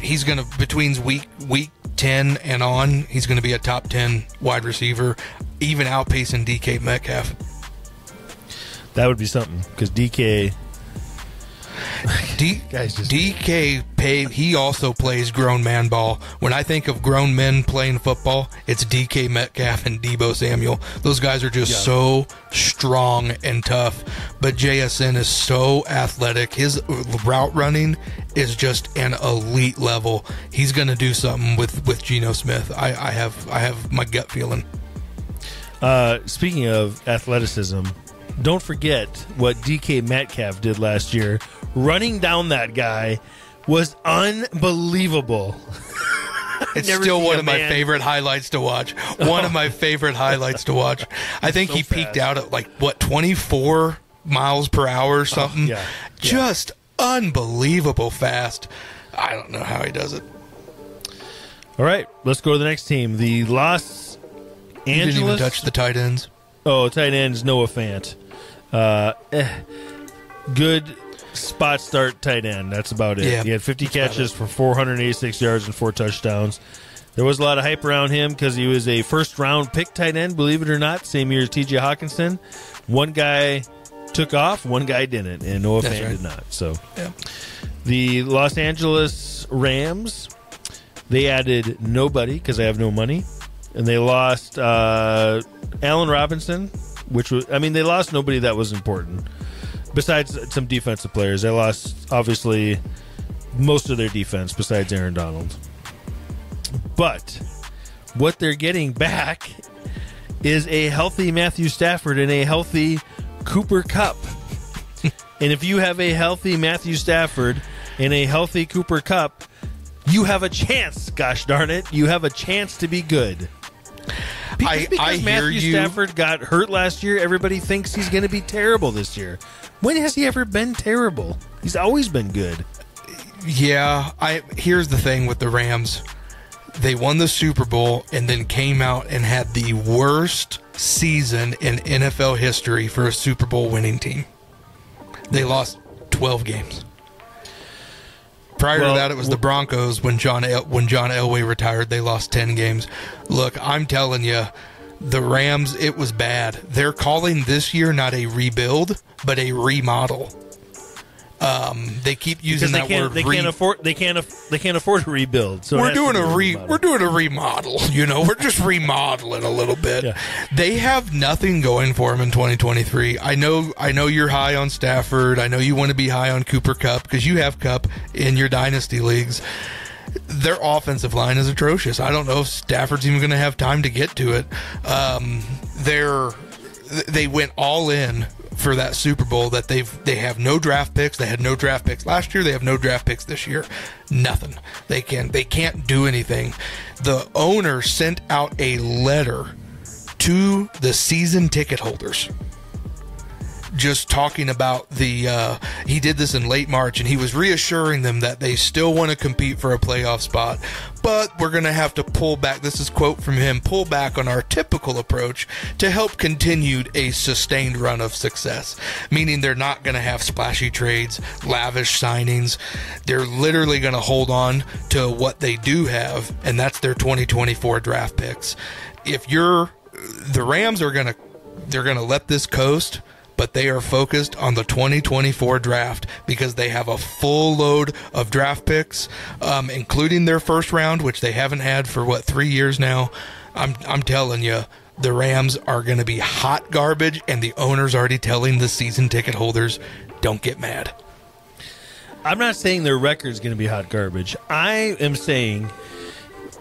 he's going to, between week week ten and on, he's going to be a top ten wide receiver, even outpacing D K Metcalf. That would be something, because D K... D- guys just D K, pay, he also plays grown man ball. When I think of grown men playing football, it's D K Metcalf and Deebo Samuel. Those guys are just yeah. so strong and tough. But J S N is so athletic. His route running is just an elite level. He's going to do something with, with Geno Smith. I, I have I have my gut feeling. Uh, speaking of athleticism... Don't forget what D K Metcalf did last year. Running down that guy was unbelievable. It's still one of man. my favorite highlights to watch. One oh. of my favorite highlights to watch. I think so he fast. peaked out at like, what, twenty-four miles per hour or something? Oh, yeah. Just yeah. unbelievable fast. I don't know how he does it. All right, let's go to the next team. The Los Angeles... You didn't even touch the tight ends. Oh, tight ends, Noah Fant. Uh, eh, good spot start tight end. That's about it. Yeah, he had fifty catches for four hundred eighty-six yards and four touchdowns. There was a lot of hype around him because he was a first-round pick tight end, believe it or not, same year as T J Hawkinson. One guy took off, one guy didn't, and Noah That's Fant right. did not. So, yeah. The Los Angeles Rams, they added nobody because they have no money. And they lost uh, Allen Robinson, which was, I mean, they lost nobody that was important. Besides some defensive players, they lost, obviously, most of their defense besides Aaron Donald. But what they're getting back is a healthy Matthew Stafford and a healthy Cooper Kupp. And if you have a healthy Matthew Stafford and a healthy Cooper Kupp, you have a chance, gosh darn it. You have a chance to be good. Because, I, because I Matthew Stafford got hurt last year, everybody thinks he's going to be terrible this year. When has he ever been terrible? He's always been good. Yeah, I here's the thing with the Rams. They won the Super Bowl and then came out and had the worst season in N F L history for a Super Bowl winning team. They lost twelve games. Prior well, to that, it was well, the Broncos. When John El- when John Elway retired, they lost ten games. Look, I'm telling you, the Rams, it was bad. They're calling this year not a rebuild, but a remodel. Um, they keep using they that word. They re- can't afford. They can't. Af- they can't afford to rebuild. So we're doing a re. Remodel. We're doing a remodel. You know, we're just remodeling a little bit. Yeah. They have nothing going for them in twenty twenty-three. I know. I know you're high on Stafford. I know you want to be high on Cooper Kupp because you have Kupp in your dynasty leagues. Their offensive line is atrocious. I don't know if Stafford's even going to have time to get to it. Um, they're. They went all in for that Super Bowl that they've they have no draft picks. They had no draft picks last year. They have no draft picks this year. Nothing. They can they can't do anything. The owner sent out a letter to the season ticket holders, just talking about the uh, he did this in late March, and he was reassuring them that they still want to compete for a playoff spot, but we're going to have to pull back. This is quote from him: pull back on our typical approach to help continued a sustained run of success, meaning they're not going to have splashy trades, lavish signings. They're literally going to hold on to what they do have, and that's their twenty twenty-four draft picks. If you're the Rams are going to they're going to let this coast, but they are focused on the twenty twenty-four draft because they have a full load of draft picks, um, including their first round, which they haven't had for, what, three years now. I'm I'm telling you, the Rams are going to be hot garbage, and the owner's already telling the season ticket holders, don't get mad. I'm not saying their record's going to be hot garbage. I am saying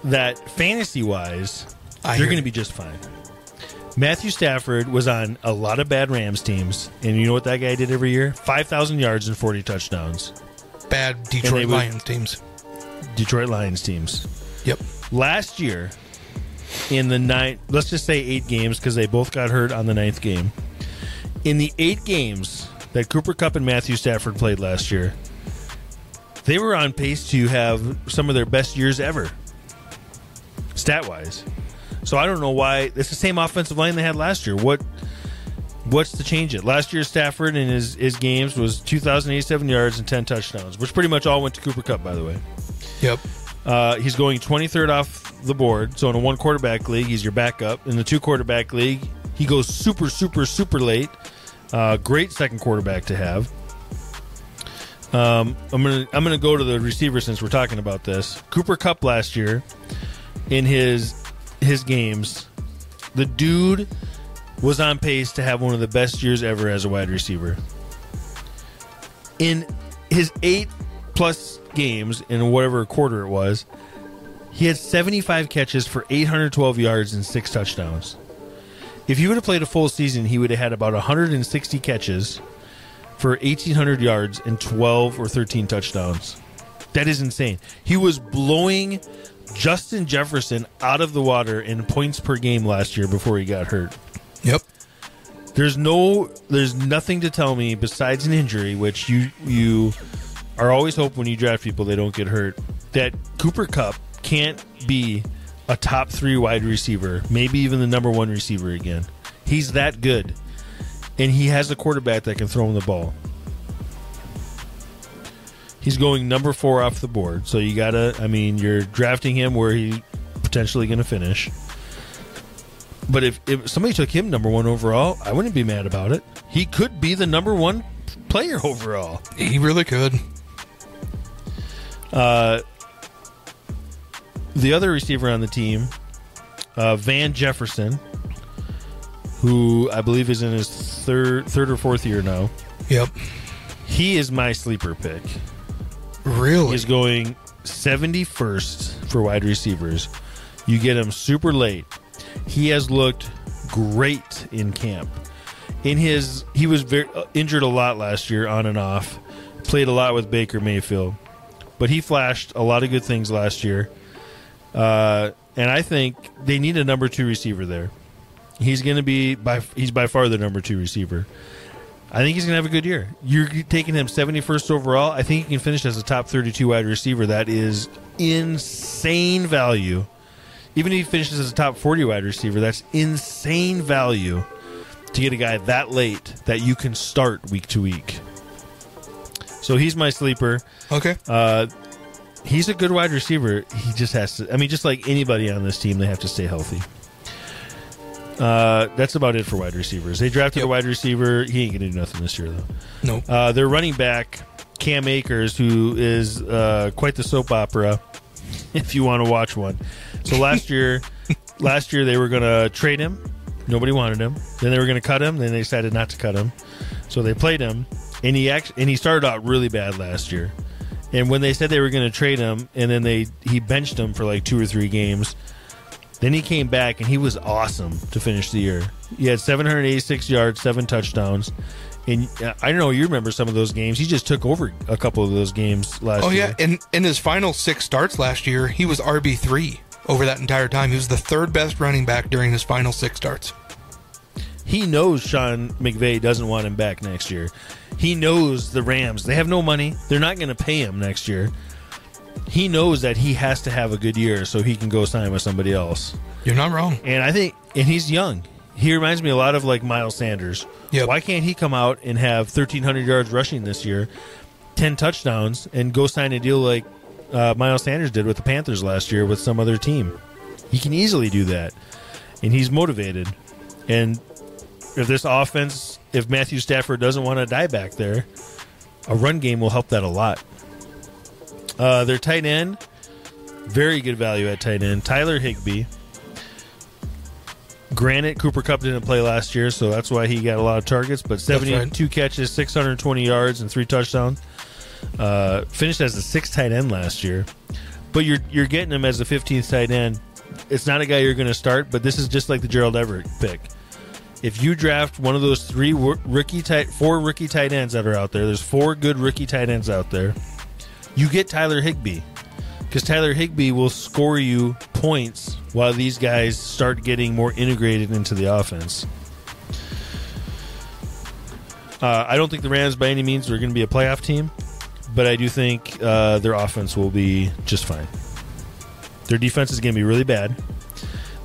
that fantasy-wise, I they're going to be just fine. Matthew Stafford was on a lot of bad Rams teams, and you know what that guy did every year? five thousand yards and forty touchdowns. Bad Detroit Lions teams. Detroit Lions teams. Yep. Last year, in the nine, let's just say eight games, because they both got hurt on the ninth game. In the eight games that Cooper Kupp and Matthew Stafford played last year, they were on pace to have some of their best years ever, stat-wise. So I don't know why. It's the same offensive line they had last year. What, what's the change it? Last year, Stafford in his, his games was two thousand eighty-seven yards and ten touchdowns, which pretty much all went to Cooper Kupp, by the way. Yep. Uh, he's going twenty-third off the board. So in a one-quarterback league, he's your backup. In the two-quarterback league, he goes super, super, super late. Uh, great second quarterback to have. Um, I'm gonna I'm gonna go to the receiver since we're talking about this. Cooper Kupp last year in his his games, the dude was on pace to have one of the best years ever as a wide receiver. In his eight plus games in whatever quarter it was, he had seventy-five catches for eight hundred twelve yards and six touchdowns. If he would have played a full season, he would have had about one hundred sixty catches for eighteen hundred yards and twelve or thirteen touchdowns. That is insane. He was blowing Justin Jefferson out of the water in points per game last year before he got hurt. Yep. There's no, there's nothing to tell me besides an injury, which you you are always hoping when you draft people they don't get hurt, that Cooper Kupp can't be a top three wide receiver, maybe even the number one receiver again. He's that good, and he has a quarterback that can throw him the ball. He's going number four off the board, so you gotta, I mean, you're drafting him where he's potentially going to finish. But if, if somebody took him number one overall, I wouldn't be mad about it. He could be the number one player overall. He really could. Uh, the other receiver on the team, uh, Van Jefferson, who I believe is in his third, third or fourth year now. Yep. He is my sleeper pick. Really? He's going seventy-first for wide receivers. You get him super late. He has looked great in camp. In his, he was very, uh, injured a lot last year, on and off. Played a lot with Baker Mayfield, but he flashed a lot of good things last year. Uh, and I think they need a number two receiver there. He's going to be by he's by far the number two receiver. I think he's going to have a good year. You're taking him seventy-first overall. I think he can finish as a top thirty-two wide receiver. That is insane value. Even if he finishes as a top forty wide receiver, that's insane value to get a guy that late that you can start week to week. So he's my sleeper. Okay. Uh, he's a good wide receiver. He just has to, I mean, just like anybody on this team, they have to stay healthy. Uh, that's about it for wide receivers. They drafted yep. a wide receiver. He ain't going to do nothing this year, though. No. Nope. Uh, their running back, Cam Akers, who is uh, quite the soap opera, if you want to watch one. So last year, last year they were going to trade him. Nobody wanted him. Then they were going to cut him. Then they decided not to cut him. So they played him, and he actually, and he started out really bad last year. And when they said they were going to trade him, and then they he benched him for like two or three games. Then he came back, and he was awesome to finish the year. He had seven hundred eighty-six yards, seven touchdowns. And I don't know, you remember some of those games. He just took over a couple of those games last year. Oh, yeah, and in his final six starts last year, he was R B three over that entire time. He was the third best running back during his final six starts. He knows Sean McVay doesn't want him back next year. He knows the Rams. They have no money. They're not going to pay him next year. He knows that he has to have a good year so he can go sign with somebody else. You're not wrong. And I think, and he's young. He reminds me a lot of like Miles Sanders. Yep. Why can't he come out and have thirteen hundred yards rushing this year, ten touchdowns, and go sign a deal like uh, Miles Sanders did with the Panthers last year with some other team? He can easily do that. And he's motivated. And if this offense, if Matthew Stafford doesn't want to die back there, a run game will help that a lot. Uh, their tight end, very good value at tight end. Tyler Higbee. Granted, Cooper Kupp didn't play last year, so that's why he got a lot of targets. But seventy-two right. catches, six hundred twenty yards, and three touchdowns. Uh, finished as the sixth tight end last year. But you're you're getting him as the fifteenth tight end. It's not a guy you're going to start, but this is just like the Gerald Everett pick. If you draft one of those three rookie tight, four rookie tight ends that are out there, there's four good rookie tight ends out there. You get Tyler Higbee, because Tyler Higbee will score you points while these guys start getting more integrated into the offense. Uh, I don't think the Rams, by any means, are going to be a playoff team, but I do think uh, their offense will be just fine. Their defense is going to be really bad.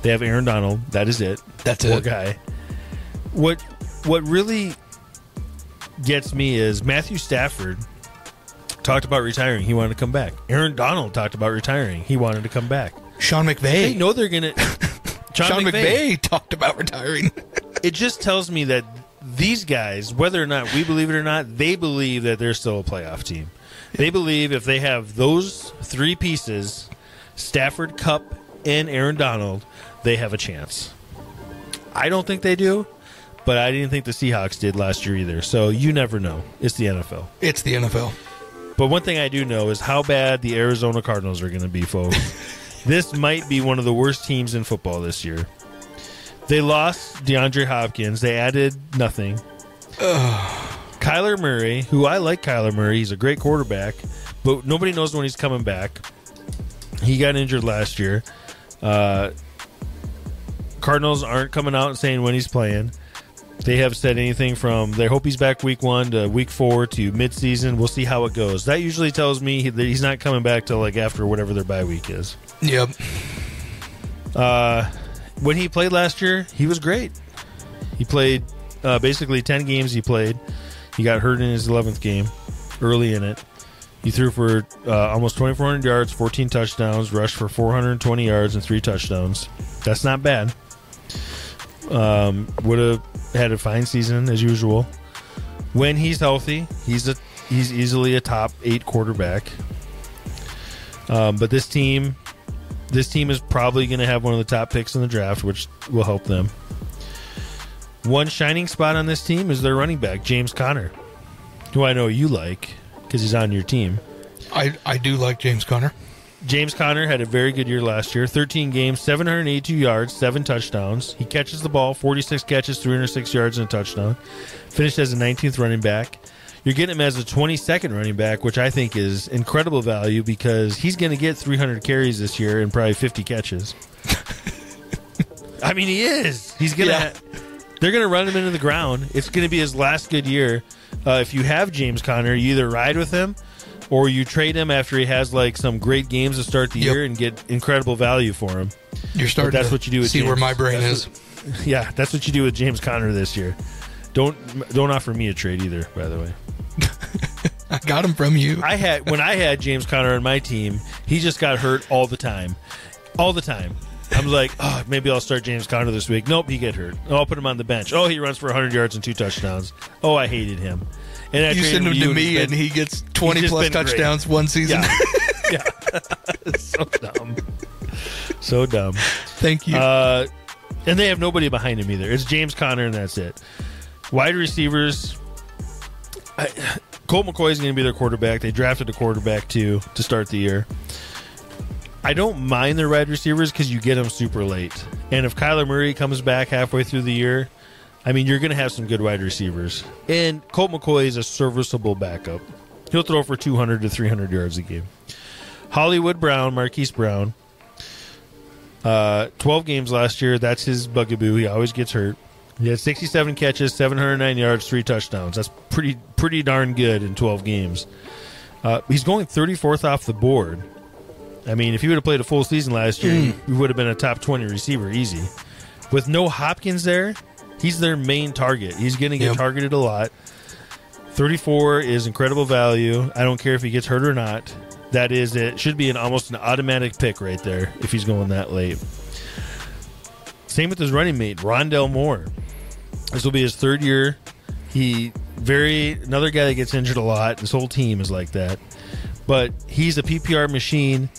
They have Aaron Donald. That is it. That's it. Poor guy. What, what really gets me is Matthew Stafford talked about retiring. He wanted to come back. Aaron Donald talked about retiring. He wanted to come back. Sean McVay. They know they're going to... Sean, Sean McVay. McVay talked about retiring. It just tells me that these guys, whether or not we believe it or not, they believe that they're still a playoff team. They believe if they have those three pieces, Stafford, Kupp, and Aaron Donald, they have a chance. I don't think they do, but I didn't think the Seahawks did last year either. So you never know. It's the N F L. It's the N F L. But one thing I do know is how bad the Arizona Cardinals are going to be, folks. This might be one of the worst teams in football this year. They lost DeAndre Hopkins. They added nothing. Ugh. Kyler Murray, who I like Kyler Murray. He's a great quarterback, but nobody knows when he's coming back. He got injured last year. Uh, Cardinals aren't coming out and saying when he's playing. They have said anything from they hope he's back week one to week four to midseason. We'll see how it goes. That usually tells me he, that he's not coming back till like after whatever their bye week is. Yep. Uh, when he played last year, he was great. He played uh, basically ten games he played. He got hurt in his eleventh game early in it. He threw for uh, almost twenty-four hundred yards, fourteen touchdowns, rushed for four hundred twenty yards and three touchdowns. That's not bad. Um, would have had a fine season as usual. When he's healthy, he's a he's easily a top eight quarterback. Um, but this team, this team is probably going to have one of the top picks in the draft, which will help them. One shining spot on this team is their running back, James Conner, who I know you like because he's on your team. I, I do like James Conner. James Conner had a very good year last year. thirteen games, seven hundred eighty-two yards, seven touchdowns. He catches the ball, forty-six catches, three hundred six yards, and a touchdown. Finished as the nineteenth running back. You're getting him as the twenty-second running back, which I think is incredible value because he's going to get three hundred carries this year and probably fifty catches. I mean, he is. He's going to. Yeah. They're going to run him into the ground. It's going to be his last good year. Uh, if you have James Conner, you either ride with him or you trade him after he has like some great games to start the yep. year and get incredible value for him. You're starting. But that's to what you do. With see James. Where my brain that's is. What, yeah, that's what you do with James Conner this year. Don't don't offer me a trade either. By the way, I got him from you. I had when I had James Conner on my team, he just got hurt all the time, all the time. I'm like, oh, maybe I'll start James Conner this week. Nope, he get hurt. Oh, I'll put him on the bench. Oh, he runs for one hundred yards and two touchdowns. Oh, I hated him. And I you send him to and me, been, and he gets twenty-plus touchdowns great. One season. Yeah. yeah. So dumb. So dumb. Thank you. Uh, and they have nobody behind him either. It's James Conner, and that's it. Wide receivers. I, Colt McCoy is going to be their quarterback. They drafted a quarterback, too, to start the year. I don't mind their wide receivers because you get them super late. And if Kyler Murray comes back halfway through the year, I mean, you're going to have some good wide receivers. And Colt McCoy is a serviceable backup. He'll throw for two hundred to three hundred yards a game. Hollywood Brown, Marquise Brown, uh, twelve games last year. That's his bugaboo. He always gets hurt. He had sixty-seven catches, seven hundred nine yards, three touchdowns. That's pretty pretty darn good in twelve games. Uh, he's going thirty-fourth off the board. I mean, if he would have played a full season last year, mm. he would have been a top twenty receiver, easy. With no Hopkins there, he's their main target. He's going to get yep. targeted a lot. thirty-four is incredible value. I don't care if he gets hurt or not. That is, it should be an almost an automatic pick right there if he's going that late. Same with his running mate, Rondale Moore. This will be his third year. He very another guy that gets injured a lot. This whole team is like that. But he's a P P R machine.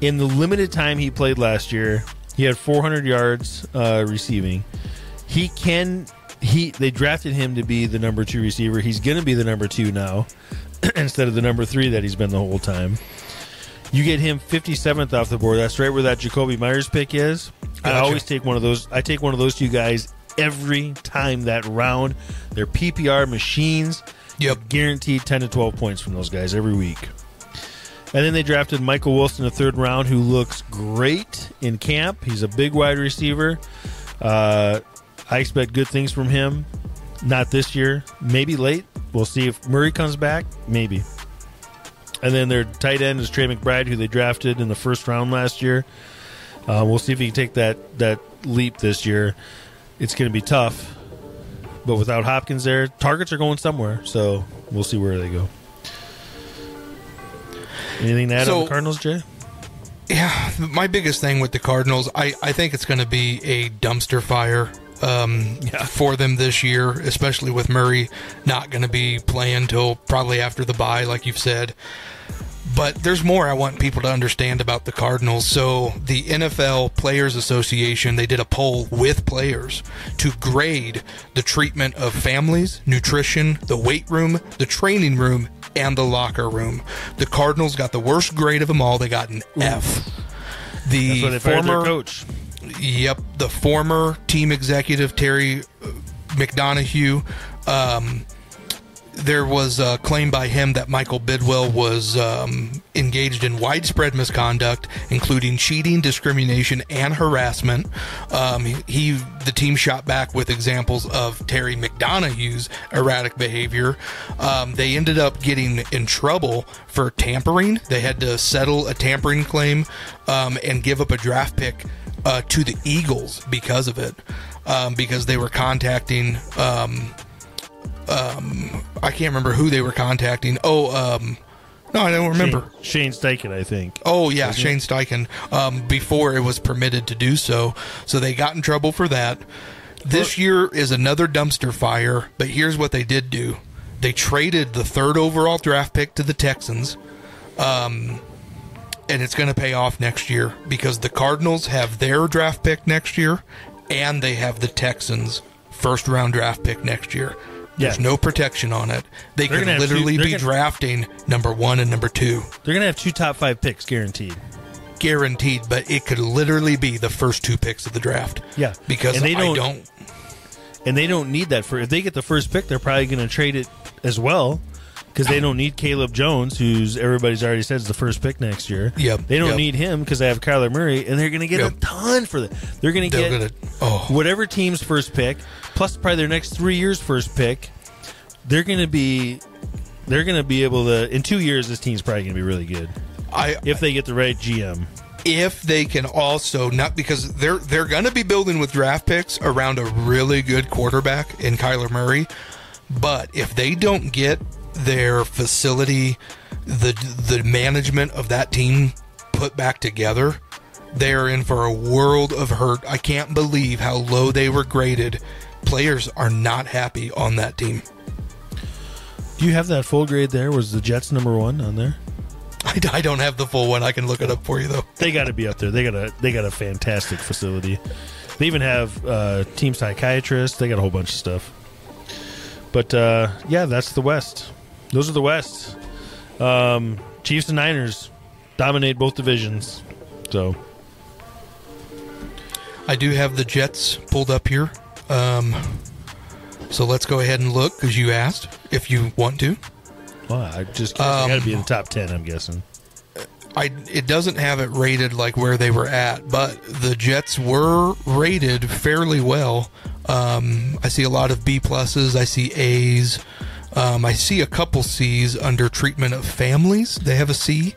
In the limited time he played last year, he had four hundred yards uh, receiving. He can he they drafted him to be the number two receiver. He's going to be the number two now instead of the number three that he's been the whole time. You get him fifty-seventh off the board. That's right where that Jakobi Meyers pick is. Gotcha. I always take one of those. I take one of those two guys every time that round. They're P P R machines. Yep, guaranteed ten to twelve points from those guys every week. And then they drafted Michael Wilson in the third round, who looks great in camp. He's a big wide receiver. Uh I expect good things from him. Not this year. Maybe late. We'll see if Murray comes back. Maybe. And then their tight end is Trey McBride, who they drafted in the first round last year. Uh, we'll see if he can take that, that leap this year. It's going to be tough. But without Hopkins there, targets are going somewhere. So we'll see where they go. Anything to add so, on the Cardinals, Jay? Yeah. My biggest thing with the Cardinals, I, I think it's going to be a dumpster fire. Um, yeah. For them this year, especially with Murray not going to be playing till probably after the bye, like you've said. But there's more I want people to understand about the Cardinals. So the N F L Players Association, they did a poll with players to grade the treatment of families, nutrition, the weight room, the training room, and the locker room. The Cardinals got the worst grade of them all. They got an Ooh. F. The That's why they fired former their coach. Yep, the former team executive, Terry McDonough. Um, there was a claim by him that Michael Bidwell was um, engaged in widespread misconduct, including cheating, discrimination, and harassment. Um, he, the team shot back with examples of Terry McDonough's erratic behavior. Um, they ended up getting in trouble for tampering. They had to settle a tampering claim um, and give up a draft pick Uh, to the Eagles because of it, um, because they were contacting, um, um, I can't remember who they were contacting. Oh, um, no, I don't remember. Shane, Shane Steichen, I think. Oh, yeah, Shane Steichen, um, before it was permitted to do so. So they got in trouble for that. This year is another dumpster fire, but here's what they did do. They traded the third overall draft pick to the Texans. Um, and it's going to pay off next year because the Cardinals have their draft pick next year, and they have the Texans' first-round draft pick next year. There's yeah. no protection on it. They they're could literally two, be gonna, drafting number one and number two. They're going to have two top-five picks guaranteed. Guaranteed, but it could literally be the first two picks of the draft. Yeah. Because and they don't, I don't... And they don't need that. for If they get the first pick, they're probably going to trade it as well because they don't need Caleb Jones, who's everybody's already said is the first pick next year. Yep. They don't yep. need him because they have Kyler Murray, and they're going to get yep. a ton for that. They're going to get gonna, oh. whatever team's first pick, plus probably their next three years' first pick. They're going to be they're going to be able to in two years. This team's probably going to be really good I, if they get the right G M. If they can also not because they're they're going to be building with draft picks around a really good quarterback in Kyler Murray, but if they don't get their facility, the the management of that team put back together, they're in for a world of hurt. I can't believe how low they were graded. Players are not happy on that team. Do you have that full grade there? Was the Jets number one on there? I don't have the full one. I can look it up for you, though. They got to be up there. They got a they got a fantastic facility. They even have uh, team psychiatrists. They got a whole bunch of stuff. But, uh, yeah, that's the West. Those are the West. Um, Chiefs and Niners dominate both divisions. So, I do have the Jets pulled up here. Um, so let's go ahead and look, because you asked if you want to. Well, I just um, got to be in the top ten, I'm guessing. I it doesn't have it rated like where they were at, but the Jets were rated fairly well. Um, I see a lot of B pluses. I see A's. Um, I see a couple C's under treatment of families. They have a C,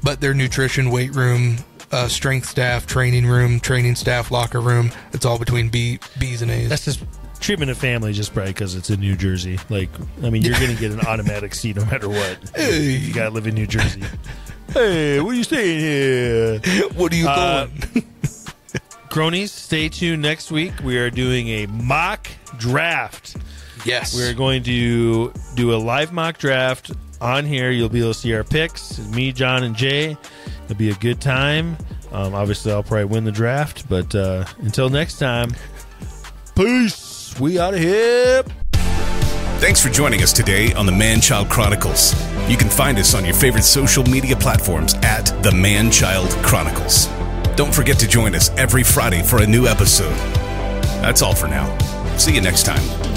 but their nutrition, weight room, uh, strength staff, training room, training staff, locker room, it's all between B, B's and A's. That's just. Treatment of family, just probably because it's in New Jersey. Like, I mean, you're going to get an automatic C no matter what. Hey. You got to live in New Jersey. Hey, what are you saying here? What are you uh, doing? Cronies, stay tuned next week. We are doing a mock draft. Yes. We're going to do a live mock draft on here. You'll be able to see our picks. Me, John, and Jay. It'll be a good time. Um, obviously, I'll probably win the draft. But uh, until next time, peace. We out of here. Thanks for joining us today on the Man Child Chronicles. You can find us on your favorite social media platforms at the Man Child Chronicles. Don't forget to join us every Friday for a new episode. That's all for now. See you next time.